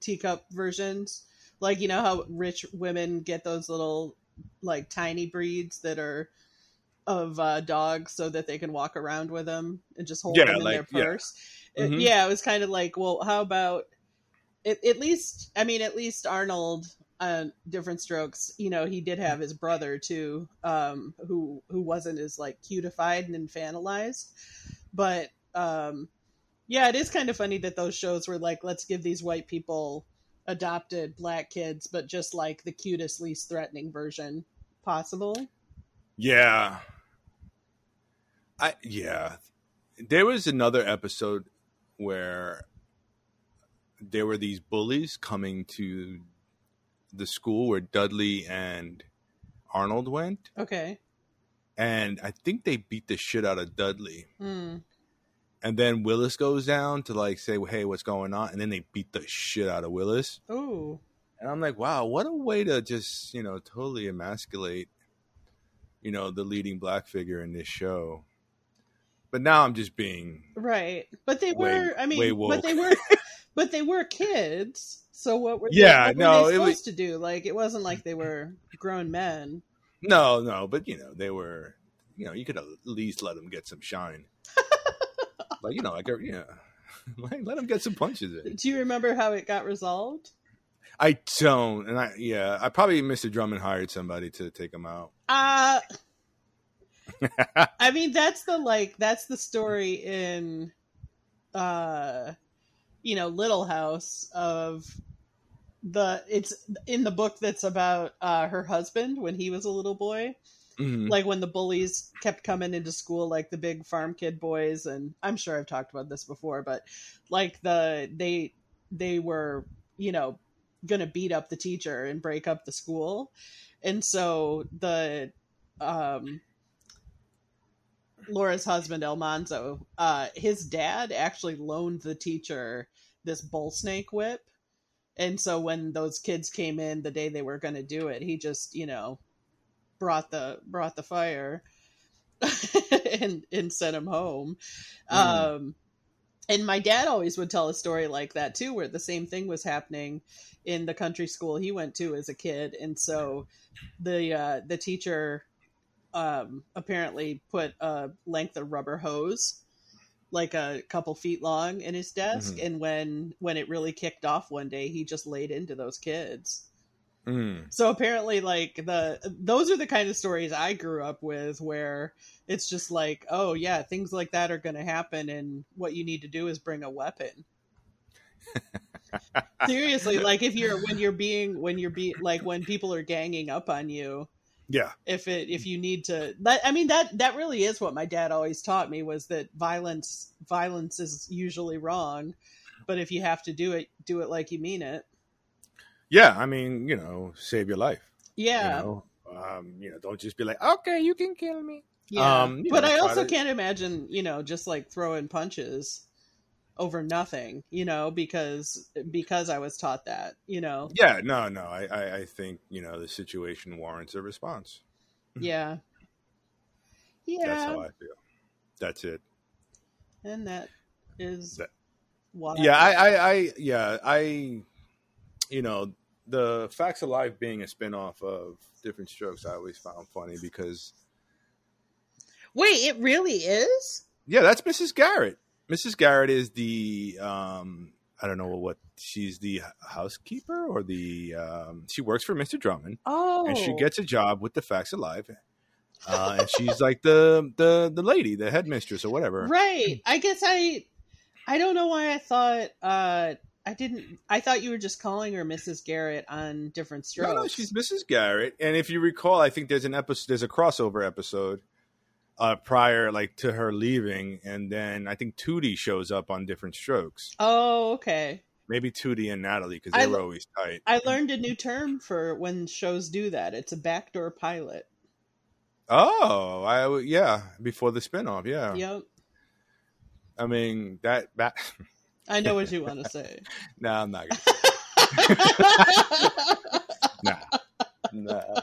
teacup versions. Like, you know how rich women get those little like tiny breeds that are of uh, dogs so that they can walk around with them and just hold yeah, them in like, their purse. Yeah. Mm-hmm. Yeah, it was kind of like, well, how about it, at least, I mean, at least Arnold on uh, Different Strokes, you know, he did have his brother too, um, who, who wasn't as like cutified and infantilized, but um, yeah, it is kind of funny that those shows were like, let's give these white people adopted black kids, but just like the cutest, least threatening version possible. Yeah. I, yeah. There was another episode where there were these bullies coming to the school where Dudley and Arnold went. Okay. And I think they beat the shit out of Dudley. Mm. And then Willis goes down to like say, hey, what's going on? And then they beat the shit out of Willis. Ooh. And I'm like, wow, what a way to just, you know, totally emasculate, you know, the leading black figure in this show. But now I'm just being right. But they way, were, I mean, but they were, but they were kids. So what were they, yeah, what no, were they supposed was, to do? Like, it wasn't like they were grown men. No, no, but you know, they were. You know, you could at least let them get some shine. Like, you know, like, you know, like, let them get some punches in. Do you remember how it got resolved? I don't, and I yeah, I probably Mister Drummond hired somebody to take him out. Uh I mean, that's the like that's the story in uh you know Little House of the it's in the book that's about uh her husband when he was a little boy. Mm-hmm. Like when the bullies kept coming into school, like the big farm kid boys, and I'm sure I've talked about this before, but like the they they were, you know, gonna beat up the teacher and break up the school. And so the um Laura's husband, Almanzo, uh, his dad actually loaned the teacher this bull snake whip. And so when those kids came in the day they were going to do it, he just, you know, brought the brought the fire and and sent him home. Mm. Um, and my dad always would tell a story like that too, where the same thing was happening in the country school he went to as a kid, and so the uh, the teacher um, apparently put a length of rubber hose, like a couple feet long, in his desk. Mm-hmm. And when, when it really kicked off one day, he just laid into those kids. Mm. So apparently like the, those are the kind of stories I grew up with, where it's just like, oh yeah, things like that are going to happen. And what you need to do is bring a weapon. Seriously. Like if you're, when you're being, when you're be like, when people are ganging up on you, yeah. If it if you need to, that, I mean that that really is what my dad always taught me, was that violence violence is usually wrong, but if you have to do it, do it like you mean it. Yeah, I mean, you know, save your life. Yeah. You know, um, you know don't just be like, okay, you can kill me. Yeah. Um, but know, I also to... can't imagine, you know, just like throwing punches over nothing, you know, because because I was taught that, you know. Yeah, no, no. I, I, I think, you know, the situation warrants a response. Yeah. Yeah. That's how I feel. That's it. And that is that, why. Yeah, I, I, I, yeah, I, you know, the Facts of Life being a spinoff of Different Strokes, I always found funny because. Wait, it really is? Yeah, that's Missus Garrett. Missus Garrett is the, um, I don't know what, she's the housekeeper or the, um, she works for Mister Drummond. Oh. And she gets a job with the Facts of Life. Uh, and she's like the, the, the lady, the headmistress or whatever. Right. I guess I, I don't know why I thought, uh, I didn't, I thought you were just calling her Missus Garrett on Different Strokes. No, no, she's Missus Garrett. And if you recall, I think there's an episode, there's a crossover episode. Uh, prior, like, to her leaving, and then I think Tootie shows up on Different Strokes. Oh, okay. Maybe Tootie and Natalie, because they I, were always tight. I learned a new term for when shows do that. It's a backdoor pilot. Oh, I yeah, before the spinoff, yeah. Yep. I mean, that... that... I know what you want to say. No, nah, I'm not going to Nah. Nah.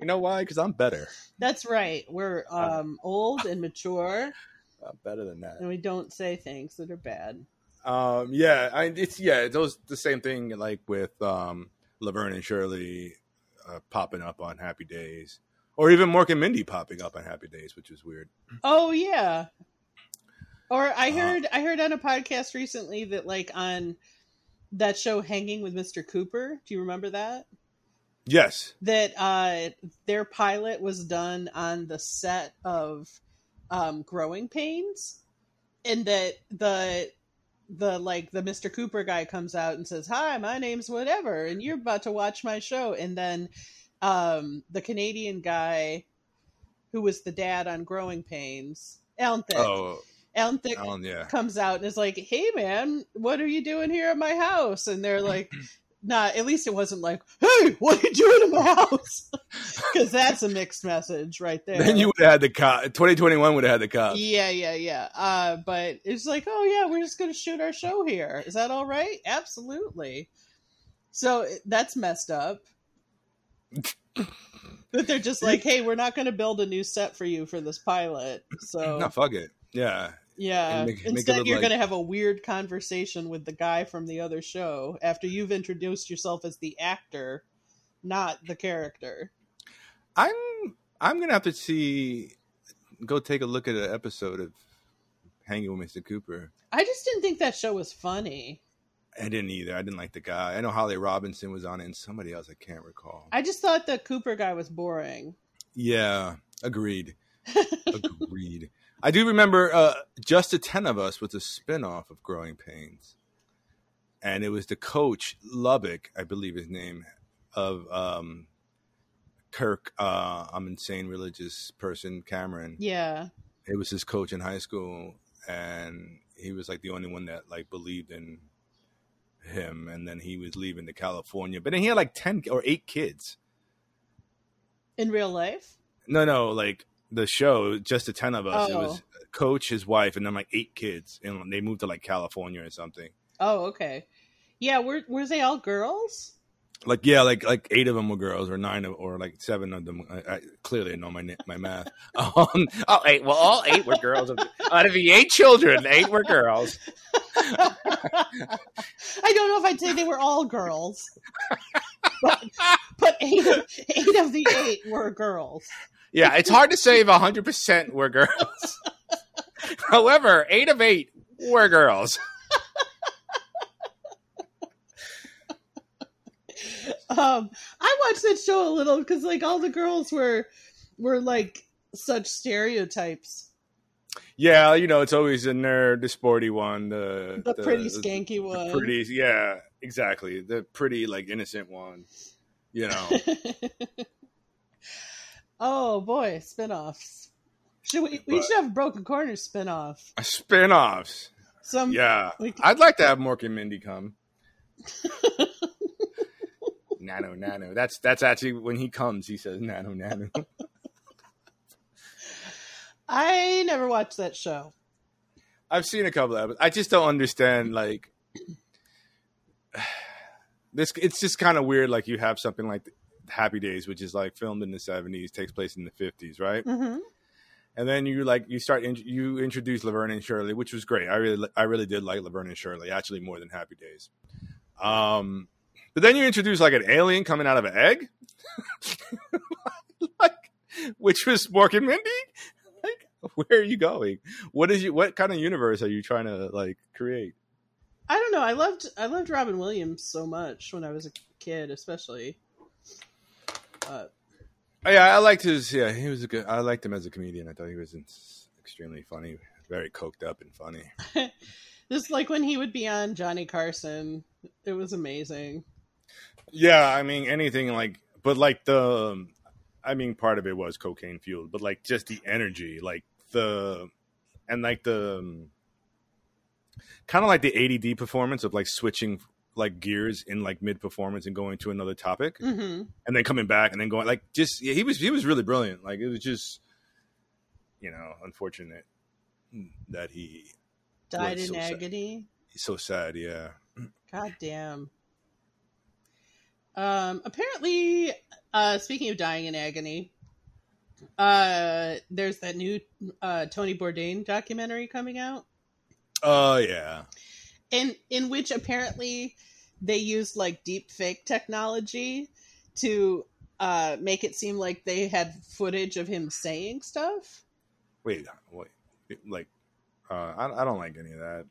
You know why? Because I'm better. That's right. We're um, old and mature. I'm better than that. And we don't say things that are bad. Um, yeah, I, it's yeah, those the same thing like with um, Laverne and Shirley uh, popping up on Happy Days, or even Mork and Mindy popping up on Happy Days, which is weird. Oh yeah. Or I heard uh, I heard on a podcast recently that like on that show Hanging with Mister Cooper. Do you remember that? Yes. That uh, their pilot was done on the set of um, Growing Pains, and that the the like the Mister Cooper guy comes out and says, "Hi, my name's whatever, and you're about to watch my show." And then um, the Canadian guy who was the dad on Growing Pains, Alan Thicke, oh, Alan Thicke Alan, yeah. comes out and is like, "Hey, man, what are you doing here at my house?" And they're like. Nah, at least it wasn't like, "Hey, what are you doing in my house?" Because that's a mixed message right there. Then you would have had the cop. twenty twenty-one would have had the cop. Yeah, yeah, yeah. Uh, but it's like, oh, yeah, we're just going to shoot our show here. Is that all right? Absolutely. So that's messed up. But they're just like, hey, we're not going to build a new set for you for this pilot. So no, fuck it. Yeah. Yeah. Make, Instead, make you're like... going to have a weird conversation with the guy from the other show after you've introduced yourself as the actor, not the character. I'm I'm going to have to see, go take a look at an episode of Hanging with Mister Cooper. I just didn't think that show was funny. I didn't either. I didn't like the guy. I know Holly Robinson was on it and somebody else I can't recall. I just thought the Cooper guy was boring. Yeah. Agreed. Agreed. I do remember uh, Just the Ten of Us was a spinoff of Growing Pains. And it was the coach, Lubbock, I believe his name, of um, Kirk, uh, I'm insane religious person, Cameron. Yeah. It was his coach in high school. And he was like the only one that like believed in him. And then he was leaving to California. But then he had like ten or eight kids. In real life? No, no, like. The show, Just the Ten of Us. Oh. It was coach, his wife, and then like eight kids, and they moved to like California or something. Oh, okay, yeah. Were were they all girls? Like, yeah, like like eight of them were girls, or nine, of, or like seven of them. I, I clearly know my my math. Um, oh, eight. Well, all eight were girls. Out of the eight children, eight were girls. I don't know if I'd say they were all girls, but, but eight, of, eight of the eight were girls. Yeah, it's hard to say if one hundred percent were girls. However, eight of eight were girls. Um, I watched that show a little because, like, all the girls were were like such stereotypes. Yeah, you know, it's always the nerd, the sporty one, the the, the pretty skanky the, one, the pretty, yeah, exactly, the pretty like innocent one, you know. Oh boy, spinoffs! Should we? But, we should have Broken Corner spinoff. Spinoffs. Some, yeah, can, I'd like to have Mork and Mindy come. Nano, nano. That's that's actually when he comes. He says, "Nano, nano." I never watched that show. I've seen a couple of it. I just don't understand. Like this, it's just kind of weird. Like you have something like Happy Days, which is like filmed in the seventies, takes place in the fifties, right? Mm-hmm. And then you like you start in, you introduce Laverne and Shirley, which was great. I really I really did like Laverne and Shirley, actually more than Happy Days. Um. But then you introduce like an alien coming out of an egg, like, which was Mork and Mindy. Like, where are you going? What is you? What kind of universe are you trying to like create? I don't know. I loved I loved Robin Williams so much when I was a kid, especially. Uh, oh, yeah, I liked his. Yeah, he was a good. I liked him as a comedian. I thought he was extremely funny, very coked up and funny. Just like when he would be on Johnny Carson, it was amazing. Yeah, I mean, anything like, but like the, um, I mean, part of it was cocaine fueled, but like just the energy, like the, and like the, um, kind of like the A D D performance of like switching like gears in like mid performance and going to another topic, mm-hmm. and then coming back and then going like just, yeah, he was, he was really brilliant. Like it was just, you know, unfortunate that he died in so agony. Sad. He's so sad. Yeah. God damn. Um, apparently, uh, speaking of dying in agony, uh, there's that new uh, Tony Bourdain documentary coming out. Oh, yeah. In, in which apparently they used like deep fake technology to uh, make it seem like they had footage of him saying stuff. Wait, wait like, uh, I, I don't like any of that.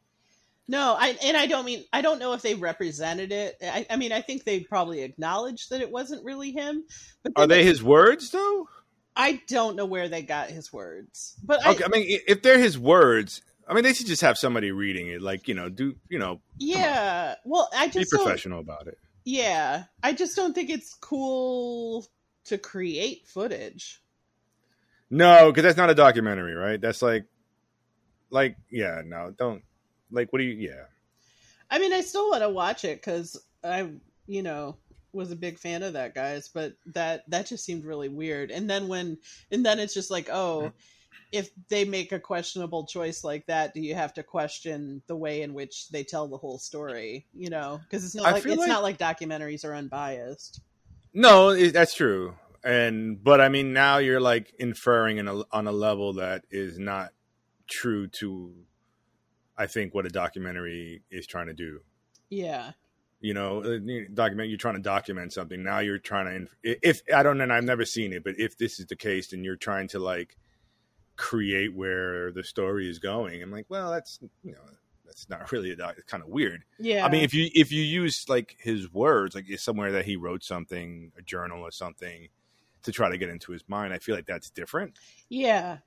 No, I and I don't mean I don't know if they represented it. I, I mean, I think they probably acknowledged that it wasn't really him. But are they, they his words though? I don't know where they got his words, but okay, I, I mean, if they're his words, I mean, they should just have somebody reading it, like you know, do you know? Yeah, well, I just be professional about it. Yeah, I just don't think it's cool to create footage. No, because that's not a documentary, right? That's like, like, yeah, no, don't. Like, what do you, yeah. I mean, I still want to watch it because I, you know, was a big fan of that guy's, but that, that just seemed really weird. And then when, and then it's just like, oh, if they make a questionable choice like that, do you have to question the way in which they tell the whole story, you know? Because it's not like, it's like, not like documentaries are unbiased. No, it, that's true. And, but I mean, now you're like inferring in a, on a level that is not true to, I think, what a documentary is trying to do. Yeah. You know, document, you're trying to document something. Now you're trying to, if I don't know, and I've never seen it, but if this is the case, then you're trying to like create where the story is going. I'm like, well, that's, you know, that's not really a doc. It's kind of weird. Yeah. I mean, if you, if you use like his words, like it's somewhere that he wrote something, a journal or something to try to get into his mind, I feel like that's different. Yeah.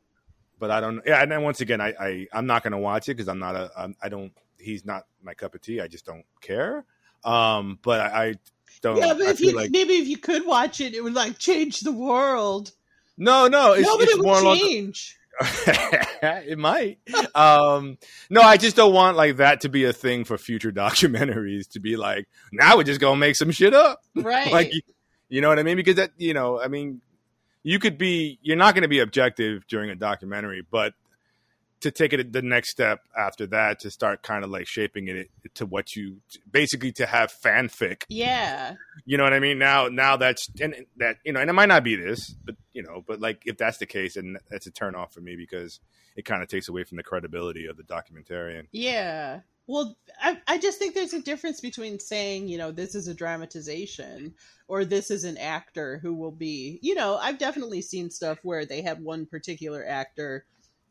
But I don't. Yeah, and then once again, I, I I'm not gonna watch it because I'm not a I'm, I don't. He's not my cup of tea. I just don't care. Um, but I, I don't. Yeah, but I if you like, maybe if you could watch it, it would like change the world. No, no, it's, no, but it's it would more change. Along, it might. um, no, I just don't want like that to be a thing for future documentaries to be like. Now we're just gonna make some shit up, right? Like, you, you know what I mean? Because that, you know, I mean. You could be, you're not going to be objective during a documentary, but to take it the next step after that, to start kind of like shaping it to what you basically to have fanfic. Yeah. You know what I mean? Now, now that's, and that, you know, and it might not be this, but you know, but like if that's the case, then that's a turn off for me because it kind of takes away from the credibility of the documentarian. Yeah. Well, I, I just think there's a difference between saying, you know, this is a dramatization or this is an actor who will be, you know, I've definitely seen stuff where they had one particular actor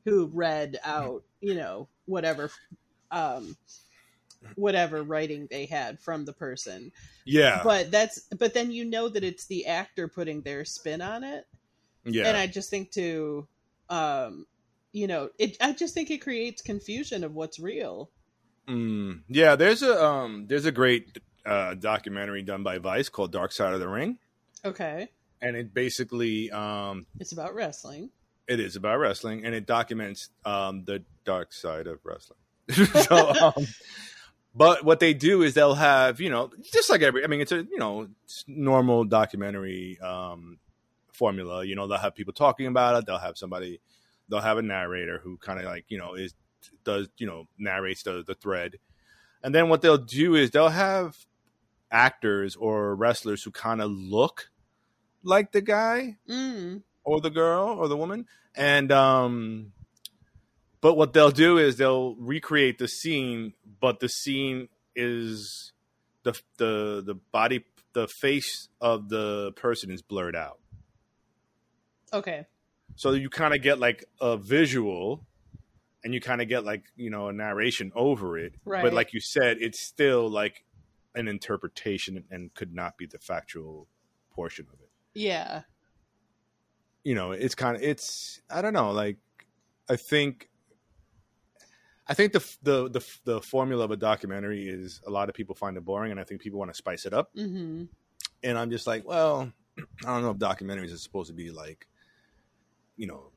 who read out, you know, whatever, um, whatever writing they had from the person. Yeah. But that's, but then you know that it's the actor putting their spin on it. Yeah. And I just think to, um, you know, it, I just think it creates confusion of what's real. Mm, yeah, there's a um, there's a great uh, documentary done by Vice called Dark Side of the Ring. Okay. And it basically... Um, it's about wrestling. It is about wrestling, and it documents um, the dark side of wrestling. so, um, but what they do is they'll have, you know, just like every... I mean, it's a, you know, normal documentary um, formula. You know, they'll have people talking about it. They'll have somebody... They'll have a narrator who kind of like, you know, is... does, you know, narrates the, the thread. And then what they'll do is they'll have actors or wrestlers who kind of look like the guy mm. or the girl or the woman. And, um, but what they'll do is they'll recreate the scene, but the scene is the, the, the body, the face of the person is blurred out. Okay. So you kind of get like a visual, and you kind of get like, you know, a narration over it. Right. But like you said, it's still like an interpretation and could not be the factual portion of it. Yeah. You know, it's kind of, it's, I don't know. Like, I think, I think the, the, the, the formula of a documentary is a lot of people find it boring, and I think people want to spice it up. Mm-hmm. And I'm just like, well, I don't know if documentaries are supposed to be like, you know,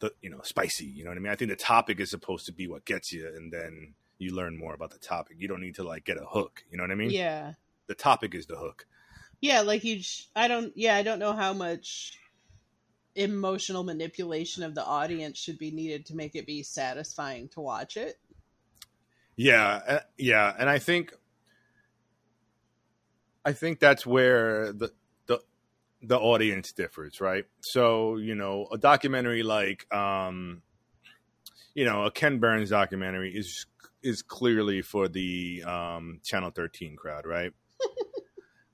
The, you know, spicy, you know what I mean? I think the topic is supposed to be what gets you, and then you learn more about the topic. You don't need to like get a hook, you know what I mean? Yeah. The topic is the hook. Yeah, like you, sh- I don't, yeah, I don't know how much emotional manipulation of the audience should be needed to make it be satisfying to watch it. Yeah, uh, yeah, and I think, I think that's where the, the audience differs, right? So, you know, a documentary like, um, you know, a Ken Burns documentary is is clearly for the um, Channel thirteen crowd, right?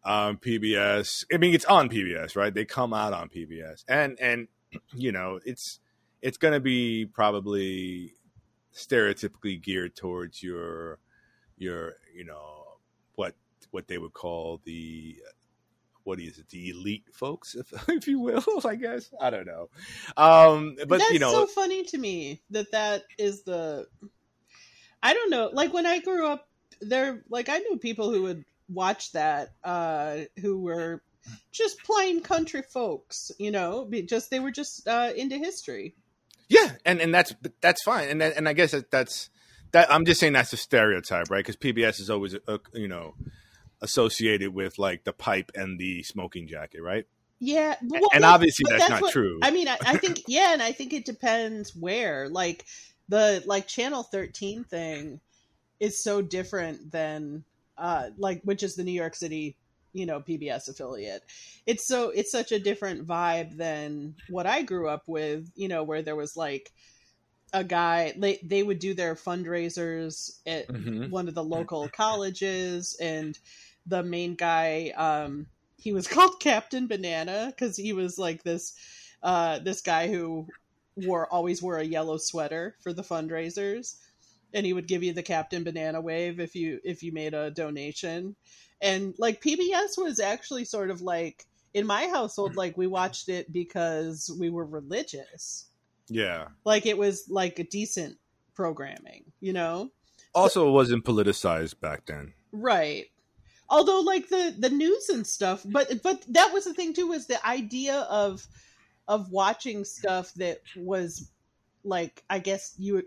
um, P B S. I mean, it's on P B S, right? They come out on P B S, and and you know, it's it's going to be probably stereotypically geared towards your your you know what what they would call the what is it? The elite folks, if, if you will, I guess. I don't know. Um, but that's, you know, so funny to me that that is the, I don't know. Like when I grew up there, like I knew people who would watch that, uh, who were just plain country folks, you know, just, they were just, uh, into history. Yeah. And, and that's, that's fine. And that, and I guess that, that's that I'm just saying that's a stereotype, right? Cause P B S is always, a, a, you know, associated with like the pipe and the smoking jacket, right? Yeah, well, and, and obviously that's, that's not what, true. I mean, I, I think yeah, and I think it depends where. Like the like Channel thirteen thing is so different than uh, like which is the New York City, you know, P B S affiliate. It's so it's such a different vibe than what I grew up with. You know, where there was like a guy, they, they would do their fundraisers at mm-hmm. one of the local colleges, and the main guy, um, he was called Captain Banana because he was like this, uh, this guy who wore always wore a yellow sweater for the fundraisers, and he would give you the Captain Banana wave if you if you made a donation. And like P B S was actually sort of like in my household, like we watched it because we were religious. Yeah. Like it was like a decent programming, you know? Also, it wasn't politicized back then. Right. Although like the, the news and stuff, but, but that was the thing too, was the idea of, of watching stuff that was like, I guess you would,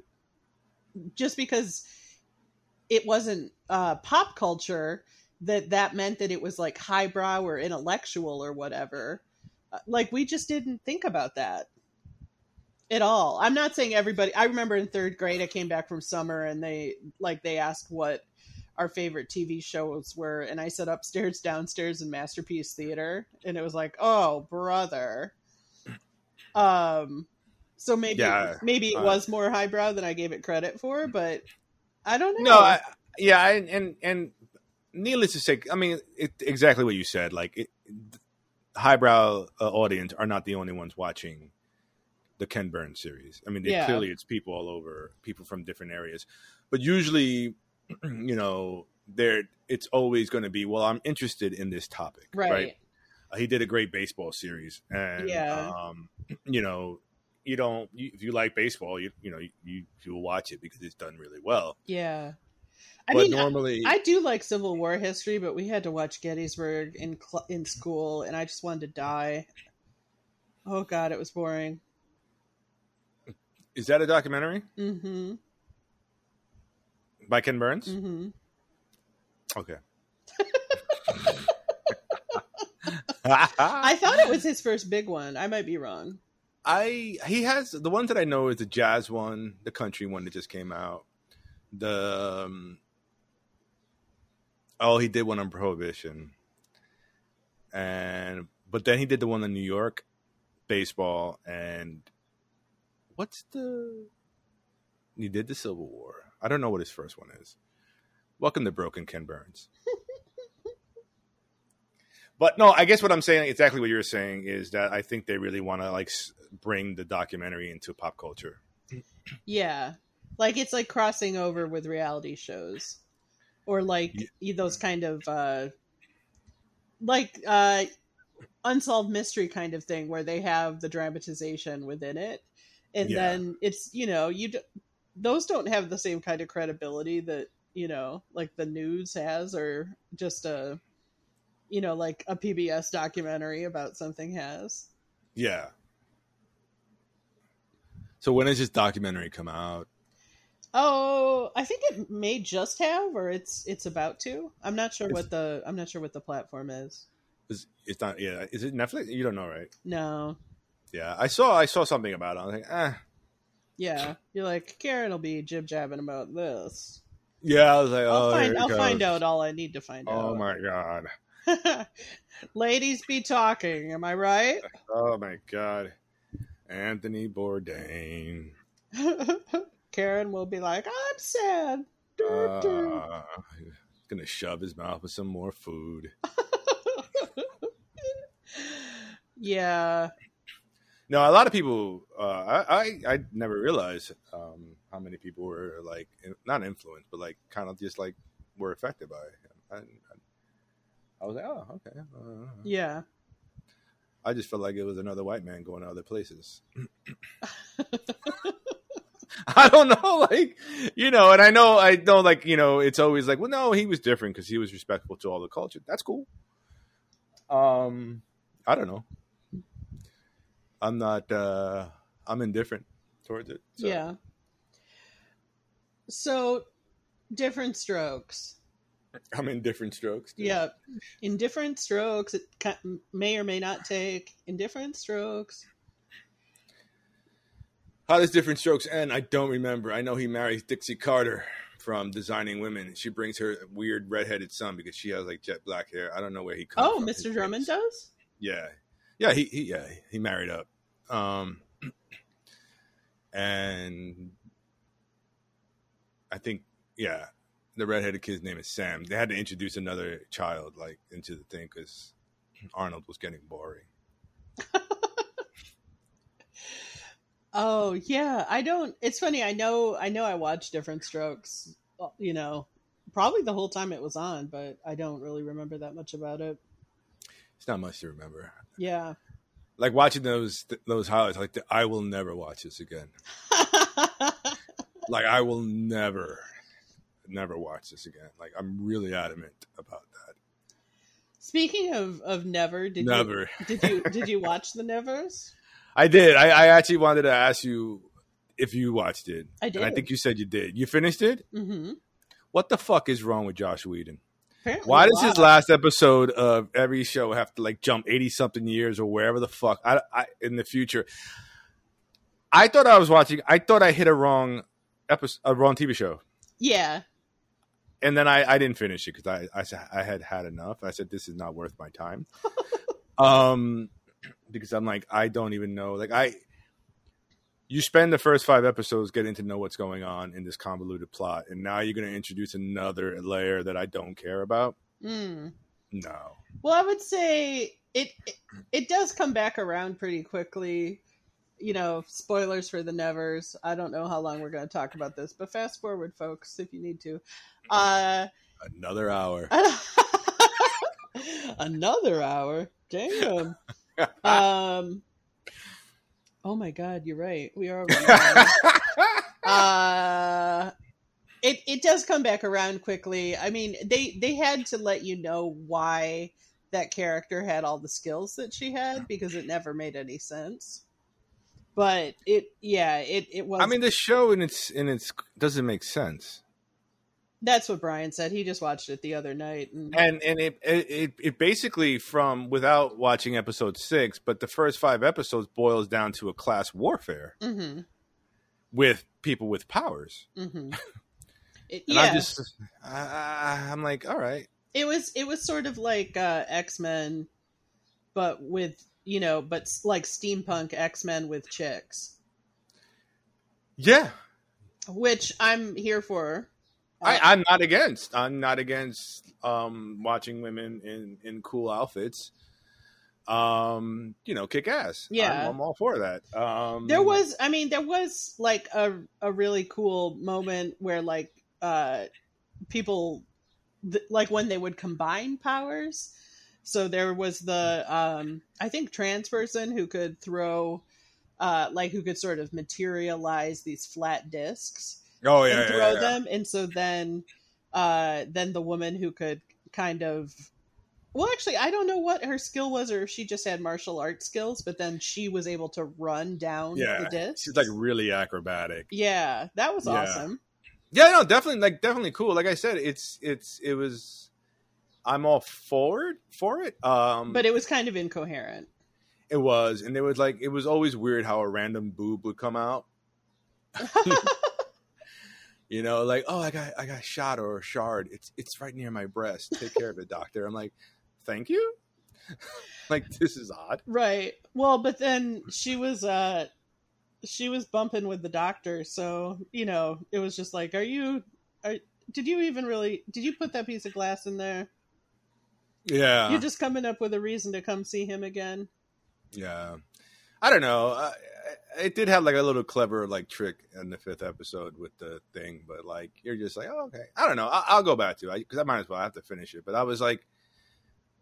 just because it wasn't uh, pop culture, that that meant that it was like highbrow or intellectual or whatever. Like we just didn't think about that. at all. I'm not saying everybody. I remember in third grade, I came back from summer and they like they asked what our favorite T V shows were, and I said Upstairs, Downstairs, and Masterpiece Theater, and it was like, oh brother. Um, so maybe yeah, maybe it uh, was more highbrow than I gave it credit for, but I don't know. No, I, yeah, I, and and needless to say, I mean, it, exactly what you said. Like, it, highbrow uh, audience are not the only ones watching the Ken Burns series. I mean, they, yeah. clearly it's people all over, people from different areas. But usually, you know, they're, it's always going to be, well, I'm interested in this topic. Right. right? Uh, he did a great baseball series. And, yeah. um, you know, you don't, you, if you like baseball, you you know, you, you, you will watch it because it's done really well. Yeah. I but mean, normally, I, I do like Civil War history, but we had to watch Gettysburg in cl- in school, and I just wanted to die. Oh, God, it was boring. Is that a documentary? Mm-hmm. By Ken Burns? Mm-hmm. Okay. I thought it was his first big one. I might be wrong. I he has the ones that I know is the jazz one, the country one that just came out. The um, oh, he did one on Prohibition, and but then he did the one on New York baseball and. What's the... You did the Civil War. I don't know what his first one is. Welcome to Broken Ken Burns. But no, I guess what I'm saying, exactly what you're saying, is that I think they really want to like bring the documentary into pop culture. Yeah. Like it's like crossing over with reality shows. Or like yeah. those kind of... Uh, like uh, unsolved mystery kind of thing where they have the dramatization within it. And yeah. then it's, you know, you d- those don't have the same kind of credibility that, you know, like the news has, or just a, you know, like a P B S documentary about something has. Yeah. So when does this documentary come out? Oh, I think it may just have, or it's it's about to. I'm not sure it's, what the I'm not sure what the platform is. It's, it's not. Yeah, is it Netflix? You don't know, right? No. Yeah, I saw I saw something about it. I was like, eh. Yeah, you're like, Karen will be jib-jabbing about this. Yeah, I was like, oh, I'll, find, I'll find out all I need to find out. Oh, my God. Ladies be talking, am I right? Oh, my God. Anthony Bourdain. Karen will be like, I'm sad. Uh, he's going to shove his mouth with some more food. Yeah. No, a lot of people, uh, I, I I never realized um, how many people were, like, in, not influenced, but, like, kind of just, like, were affected by him. I, I, I was like, oh, okay. Uh, yeah. I just felt like it was another white man going to other places. I don't know, like, you know, and I know, I know, like, you know, it's always like, well, no, he was different because he was respectful to all the culture. That's cool. Um, I don't know. I'm not, uh, I'm indifferent towards it. So. Yeah. So, Different Strokes. I'm in Different Strokes. Dude. Yeah. In Different Strokes, it may or may not take. In Different Strokes. How does Different Strokes end? I don't remember. I know he marries Dixie Carter from Designing Women. She brings her weird redheaded son because she has like jet black hair. I don't know where he comes oh, from. Oh, Mister Drummond face. Does? Yeah. Yeah, he, he yeah he married up, um, and I think yeah, the redheaded kid's name is Sam. They had to introduce another child like into the thing because Arnold was getting boring. Oh yeah, I don't. It's funny. I know. I know. I watched Different Strokes. You know, probably the whole time it was on, but I don't really remember that much about it. It's not much to remember. Yeah. Like watching those those highlights, like the, I will never watch this again. Like I will never, never watch this again. Like I'm really adamant about that. Speaking of, of never, did never. you did you did you watch The Nevers? I did. I, I actually wanted to ask you if you watched it. I did. And I think you said you did. You finished it? Mm-hmm. What the fuck is wrong with Joss Whedon? Apparently Why does his last episode of every show have to like jump eighty something years or wherever the fuck I, I in the future? I thought I was watching. I thought I hit a wrong episode, a wrong T V show. Yeah. And then I, I didn't finish it because I, I I had had enough. I said, this is not worth my time. um, because I'm like, I don't even know. Like I, you spend the first five episodes getting to know what's going on in this convoluted plot, and now you're going to introduce another layer that I don't care about. Mm. No. Well, I would say it, it it does come back around pretty quickly. You know, spoilers for the Nevers. I don't know how long we're going to talk about this, but fast forward, folks, if you need to. Uh, another hour. Another hour. Damn. um. Oh my God, you're right. We are. uh, it it does come back around quickly. I mean, they they had to let you know why that character had all the skills that she had because it never made any sense. But it, yeah, it, it was. I mean, the show in its in its doesn't make sense. That's what Brian said. He just watched it the other night, and and, and it, it it basically from without watching episode six, but the first five episodes boils down to a class warfare mm-hmm. with people with powers. Mm-hmm. It, yeah, I'm just I, I'm like, all right. It was it was sort of like uh, X-Men, but with. You know, but like steampunk X-Men with chicks. Yeah. Which I'm here for. I, I'm not against. I'm not against um, watching women in, in cool outfits, um, you know, kick ass. Yeah. I'm, I'm all for that. Um, there was, I mean, there was like a, a really cool moment where like uh, people, th- like when they would combine powers. So there was the, um, I think, trans person who could throw, uh, like, who could sort of materialize these flat discs. Oh, yeah, and throw yeah, yeah. them. And so then uh, then the woman who could kind of, well, actually, I don't know what her skill was or if she just had martial arts skills, but then she was able to run down yeah, the discs. She's, like, really acrobatic. Yeah, that was yeah. awesome. Yeah, no, definitely, like, definitely cool. Like I said, it's, it's, it was... I'm all forward for it. Um, but it was kind of incoherent. It was. And there was like, it was always weird how a random boob would come out. You know, like, oh, I got, I got shot or a shard. It's, it's right near my breast. Take care of it, doctor. I'm like, thank you. Like, this is odd. Right. Well, but then she was, uh, she was bumping with the doctor. So, you know, it was just like, are you, are, did you even really, did you put that piece of glass in there? Yeah. You're just coming up with a reason to come see him again. Yeah. I don't know. I, I, it did have like a little clever like trick in the fifth episode with the thing, but like you're just like, oh, okay. I don't know. I, I'll go back to it because I might as well have to finish it. But I was like,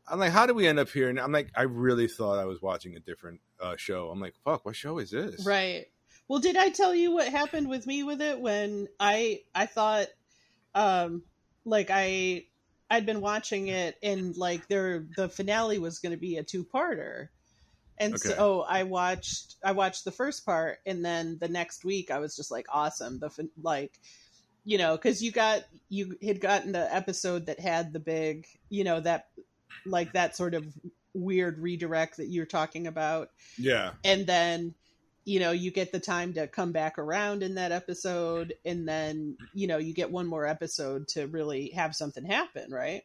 I'm like, how do we end up here? And I'm like, I really thought I was watching a different uh, show. I'm like, fuck, what show is this? Right. Well, did I tell you what happened with me with it when I I thought um, like I... I'd been watching it and like there, the finale was going to be a two-parter. And okay. so I watched, I watched the first part and then the next week I was just like, awesome. The fin- like, you know, cause you got, you had gotten the episode that had the big, you know, that like that sort of weird redirect that you're talking about. Yeah. And then, you know, you get the time to come back around in that episode and then, you know, you get one more episode to really have something happen, right?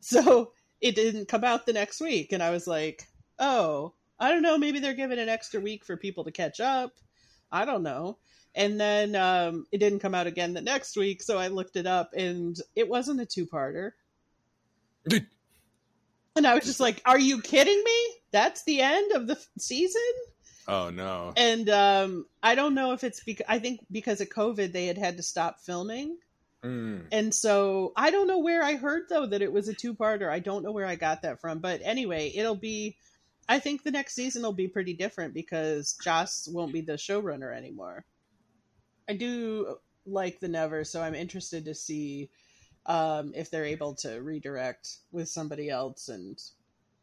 So it didn't come out the next week. And I was like, oh, I don't know. Maybe they're giving an extra week for people to catch up. I don't know. And then um, it didn't come out again the next week. So I looked it up and it wasn't a two-parter. And I was just like, are you kidding me? That's the end of the f- season? Oh, no. And um, I don't know if it's because I think because of COVID, they had had to stop filming. Mm. And so I don't know where I heard, though, that it was a two parter. I don't know where I got that from. But anyway, it'll be I think the next season will be pretty different because Joss won't be the showrunner anymore. I do like the Never. So I'm interested to see um, if they're able to redirect with somebody else. And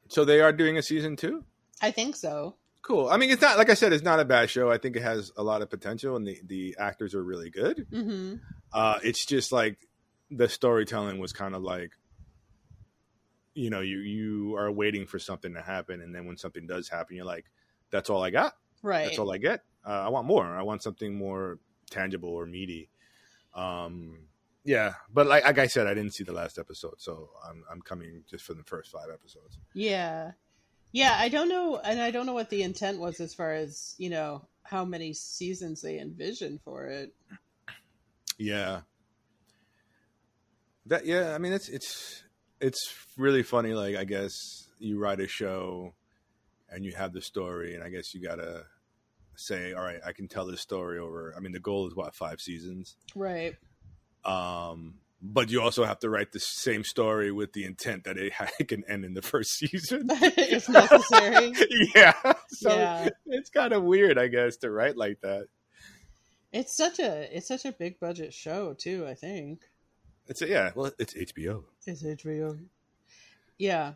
so they are doing a season two? I think so. Cool. I mean, it's not, like I said, it's not a bad show. I think it has a lot of potential and the, the actors are really good. Mm-hmm. Uh, it's just like the storytelling was kind of like, you know, you, you are waiting for something to happen. And then when something does happen, you're like, that's all I got. Right. That's all I get. uh, I want more. I want something more tangible or meaty. Um, yeah, but like, like I said, I didn't see the last episode, so I'm I'm coming just for the first five episodes. Yeah, yeah. I don't know, and I don't know what the intent was as far as, you know, how many seasons they envisioned for it. Yeah. That yeah, I mean it's it's it's really funny. Like, I guess you write a show and you have the story, and I guess you gotta say, all right, I can tell this story over. I mean, the goal is what, five seasons, right? Um, but you also have to write the same story with the intent that it, it can end in the first season, if necessary. Yeah, so yeah. It's kind of weird, I guess, to write like that. It's such a it's such a big budget show too. I think it's a, yeah. Well, it's H B O. It's H B O. Yeah,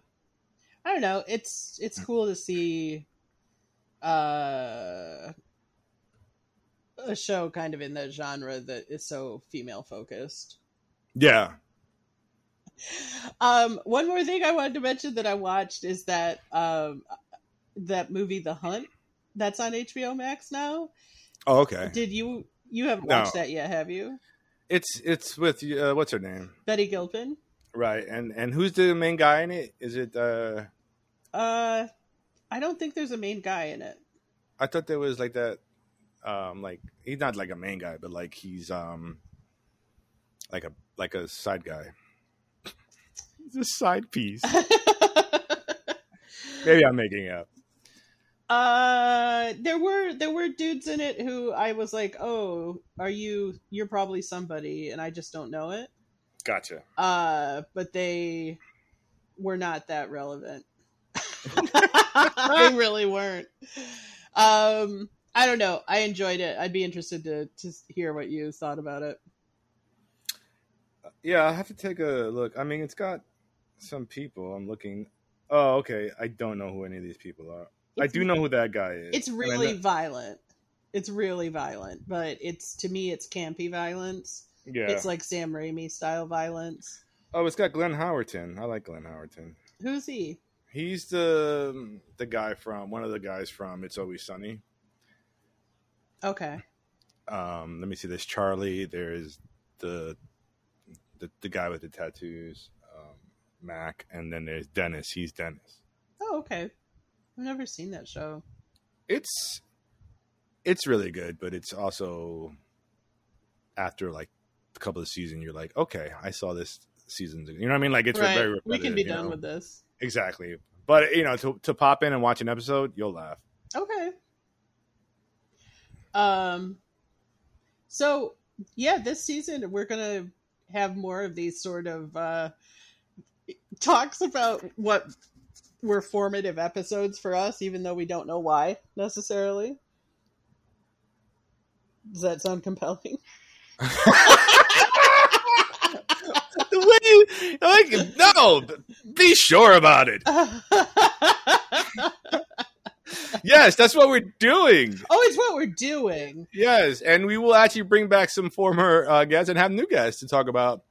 I don't know. It's it's cool to see uh a show kind of in that genre that is so female focused. Yeah. Um one more thing I wanted to mention that I watched is that um that movie The Hunt that's on H B O Max now. Oh, okay. Did you you haven't watched no. that yet, have you? It's it's with uh, what's her name? Betty Gilpin. Right. And and who's the main guy in it? Is it uh uh I don't think there's a main guy in it. I thought there was like that, um, like he's not like a main guy, but like he's um, like a like a side guy. He's a side piece. Maybe I'm making it up. Uh, there were there were dudes in it who I was like, oh, are you? You're probably somebody, and I just don't know it. Gotcha. Uh, but they were not that relevant. They really weren't. Um, I don't know. I enjoyed it. I'd be interested to, to hear what you thought about it. Yeah, I have to take a look. I mean, it's got some people. I'm looking. Oh, okay. I don't know who any of these people are. It's I do know who that guy is. It's really violent. It's really violent, but it's to me, it's campy violence. Yeah, it's like Sam Raimi style violence. Oh, it's got Glenn Howerton. I like Glenn Howerton. Who's he? He's the the guy from one of the guys from It's Always Sunny. Okay. Um, let me see. There's Charlie. There's the the, the guy with the tattoos, um, Mac, and then there's Dennis. He's Dennis. Oh, okay. I've never seen that show. It's it's really good, but it's also after like a couple of seasons, you're like, okay, I saw this season. You know what I mean? Like it's right. very repetitive. We can be done know? with this. Exactly. But, you know, to to pop in and watch an episode, you'll laugh. Okay. Um. So, yeah, this season we're going to have more of these sort of uh, talks about what were formative episodes for us, even though we don't know why, necessarily. Does that sound compelling? What do you, like, no, be sure about it. Yes, that's what we're doing. Oh, it's what we're doing. Yes, and we will actually bring back some former uh, guests and have new guests to talk about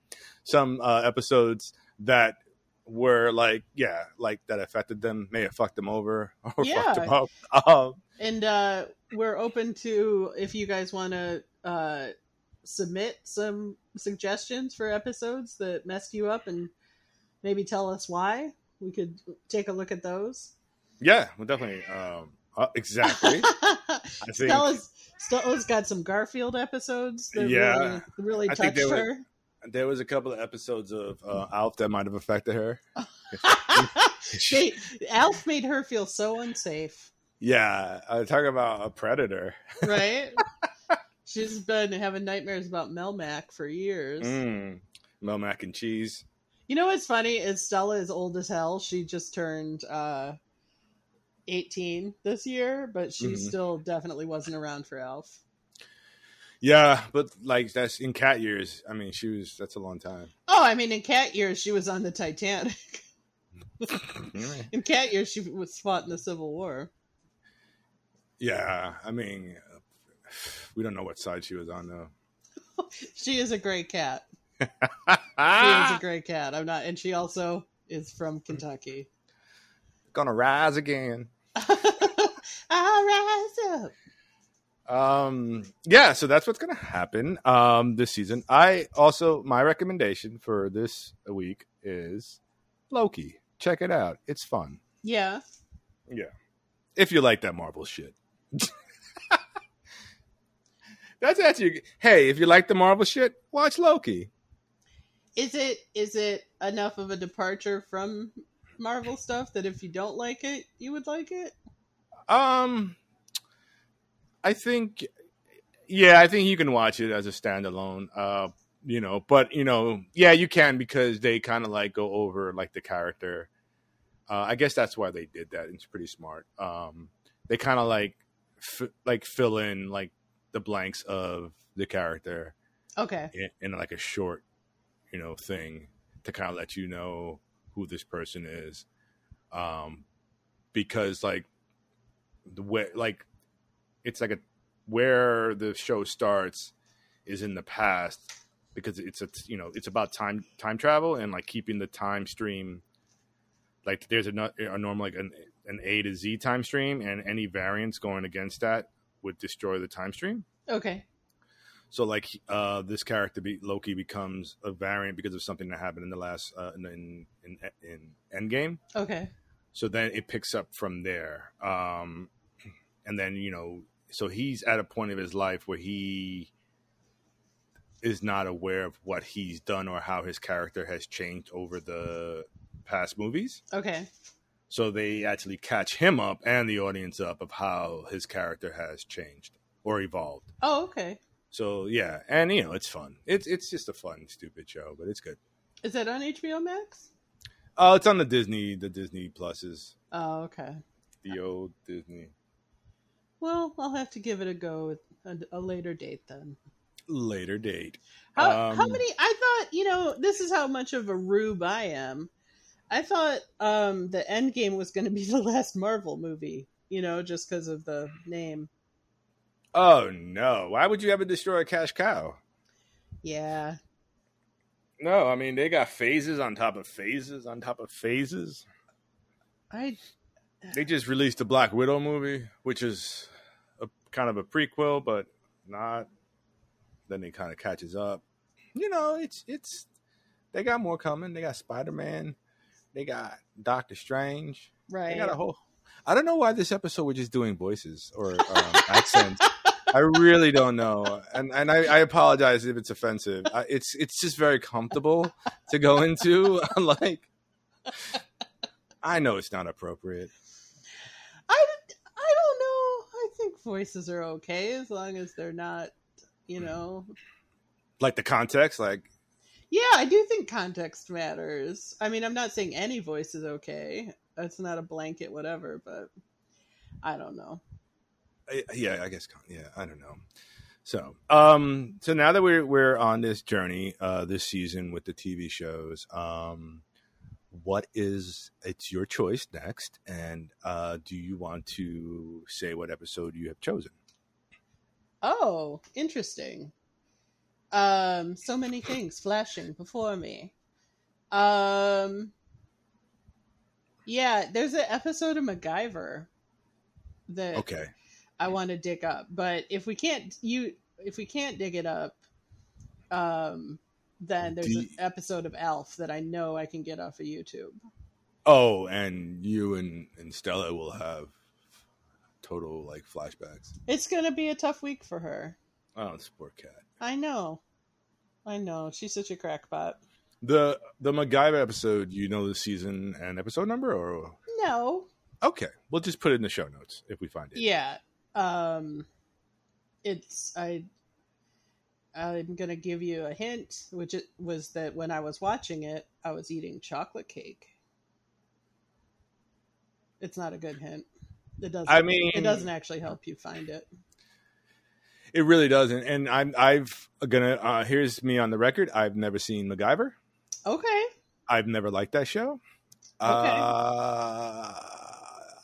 some uh, episodes that were like, yeah, like that affected them, may have fucked them over or yeah. fucked them up. Um, and uh, we're open to, if you guys want to uh, submit some suggestions for episodes that messed you up and maybe tell us why, we could take a look at those. Yeah, well, definitely. Um, uh, exactly. I think Stella's, Stella's got some Garfield episodes that yeah, really, really touched I think there her. Was, there was a couple of episodes of uh, Alf that might have affected her. they, Alf made her feel so unsafe. Yeah, uh, talking about a predator. Right? She's been having nightmares about Melmac for years. Mm, Melmac and cheese. You know what's funny is Stella is old as hell. She just turned... Uh, eighteen this year, but she mm-hmm. still definitely wasn't around for Alf. Yeah, but like that's in cat years. I mean, she was that's a long time. Oh, I mean, in cat years she was on the Titanic. In cat years she was fought in the Civil War. Yeah, I mean, we don't know what side she was on though. She is a great cat. She is a great cat. I'm not, and she also is from Kentucky. Gonna rise again. I'll rise up. Um, yeah, so that's what's going to happen um, this season. I also, my recommendation for this week is Loki. Check it out. It's fun. Yeah. Yeah. If you like that Marvel shit. That's actually, hey, if you like the Marvel shit, watch Loki. Is it is it enough of a departure from Marvel stuff that if you don't like it, you would like it? Um, I think, yeah, I think you can watch it as a standalone, uh, you know, but, you know, yeah, you can because they kind of like go over like the character. Uh, I guess that's why they did that. It's pretty smart. Um, they kind of like, f- like fill in like the blanks of the character. Okay. In, in like a short, you know, thing to kind of let you know who this person is. Um, because like the way, like, it's like a where the show starts is in the past because it's a you know it's about time time travel and like keeping the time stream like there's a, a normal like an an A to Z time stream and any variance going against that would destroy the time stream. Okay. So like uh, this character be, Loki becomes a variant because of something that happened in the last uh, in, in in Endgame. Okay. So then it picks up from there. Um, And then, you know, so he's at a point of his life where he is not aware of what he's done or how his character has changed over the past movies. Okay. So they actually catch him up and the audience up of how his character has changed or evolved. Oh, okay. So, yeah. And, you know, it's fun. It's it's just a fun, stupid show, but it's good. Is it on H B O Max? Oh, uh, it's on the Disney, the Disney Pluses. Oh, okay. The old Disney. Well, I'll have to give it a go at a, a later date then. Later date. How, um, how many? I thought, you know, this is how much of a rube I am. I thought um, the Endgame was going to be the last Marvel movie, you know, just because of the name. Oh, no. Why would you ever destroy a cash cow? Yeah. No, I mean, they got phases on top of phases on top of phases. I... They just released the Black Widow movie, which is a, kind of a prequel, but not. Then it kind of catches up. You know, it's it's. They got more coming. They got Spider-Man. They got Doctor Strange. Right. They got a whole. I don't know why this episode we're just doing voices or um, accents. I really don't know, and and I, I apologize if it's offensive. I, it's it's just very comfortable to go into. Like, I know it's not appropriate. I, I don't know. I think voices are okay as long as they're not, you know. Like the context? Like, yeah, I do think context matters. I mean, I'm not saying any voice is okay. It's not a blanket whatever, but I don't know. I, yeah, I guess. Yeah, I don't know. So um, so now that we're, we're on this journey uh, this season with the T V shows, um, what is it's your choice next, and uh do you want to say what episode you have chosen? Oh, interesting. Um so many things flashing before me. Um yeah, there's an episode of MacGyver that okay I want to dig up, but if we can't you if we can't dig it up, um then there's an episode of Alf that I know I can get off of YouTube. Oh, and you and, and Stella will have total like flashbacks. It's going to be a tough week for her. Oh, this poor cat. I know. I know. She's such a crackpot. The the MacGyver episode, you know the season and episode number? Or no. Okay. We'll just put it in the show notes if we find it. Yeah. Um, it's... I. I'm going to give you a hint, which it was that when I was watching it, I was eating chocolate cake. It's not a good hint. It doesn't, I mean, it doesn't actually help you find it. It really doesn't. And I'm, I've gonna, uh, here's me on the record. I've never seen MacGyver. Okay. I've never liked that show. Okay. Uh,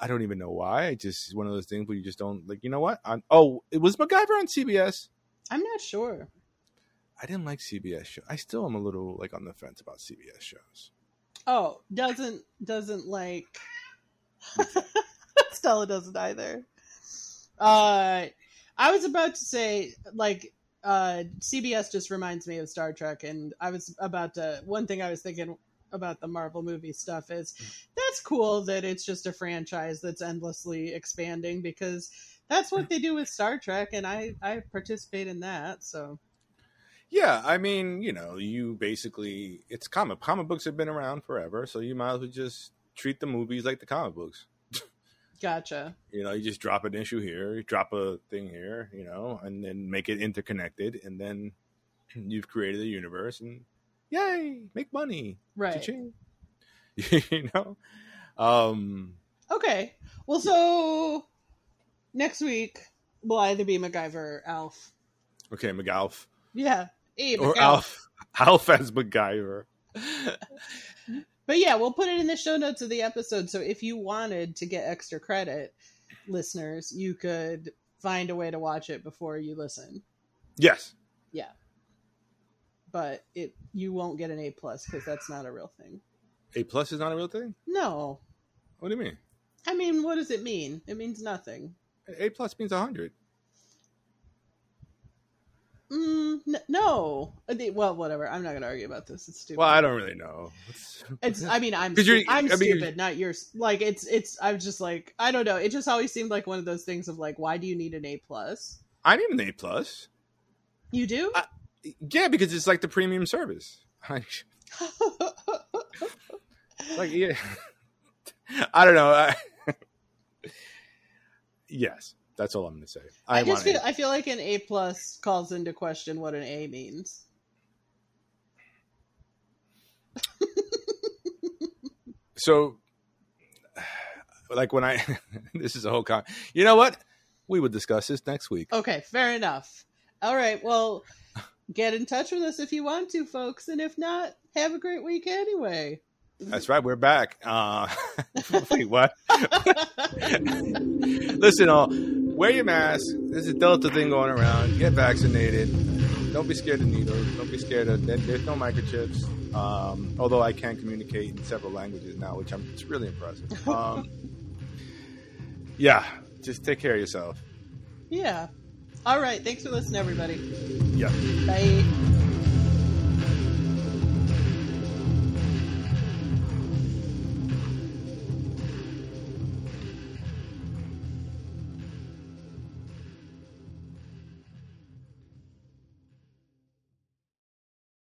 I don't even know why. It's just one of those things where you just don't like, you know what? I'm, oh, it was MacGyver on C B S. I'm not sure. I didn't like C B S shows. I still am a little like on the fence about C B S shows. Oh, doesn't doesn't like Stella doesn't either. Uh, I was about to say, like, uh, C B S just reminds me of Star Trek, and I was about to, one thing I was thinking about the Marvel movie stuff is, that's cool that it's just a franchise that's endlessly expanding, because that's what they do with Star Trek, and I, I participate in that, so... Yeah, I mean, you know, you basically, it's comic. Comic books have been around forever, so you might as well just treat the movies like the comic books. Gotcha. You know, you just drop an issue here, you drop a thing here, you know, and then make it interconnected, and then you've created a universe, and yay, make money. Right. You know? Um, okay. Well, so next week will either be MacGyver or Alf. Okay, MacGalf. Yeah. Hey, or Alf, Alf as MacGyver. But yeah, we'll put it in the show notes of the episode. So if you wanted to get extra credit, listeners, you could find a way to watch it before you listen. Yes. Yeah. But it you won't get an A plus because that's not a real thing. A plus is not a real thing? No. What do you mean? I mean, what does it mean? It means nothing. A plus means one hundred. Mm, no. Well, whatever. I'm not going to argue about this. It's stupid. Well, I don't really know. It's. it's I mean, I'm. Stu- I'm I mean, stupid, not yours. Like it's. It's. I'm just like. I don't know. It just always seemed like one of those things of like, why do you need an A plus? I need an A plus. You do? I, yeah, because it's like the premium service. Like yeah. I don't know. I... Yes. That's all I'm going to say. I, I just feel I feel like an A plus calls into question what an A means. So, like when I, this is a whole con. You know what? We would discuss this next week. Okay, fair enough. All right. Well, get in touch with us if you want to, folks, and if not, have a great week anyway. That's right. We're back. Uh, wait, what? Listen, all. Wear your mask. There's a Delta thing going around. Get vaccinated. Don't be scared of needles. Don't be scared of... There's no microchips. Um, although I can communicate in several languages now, which I'm, it's really impressive. Um, yeah. Just take care of yourself. Yeah. All right. Thanks for listening, everybody. Yeah. Bye.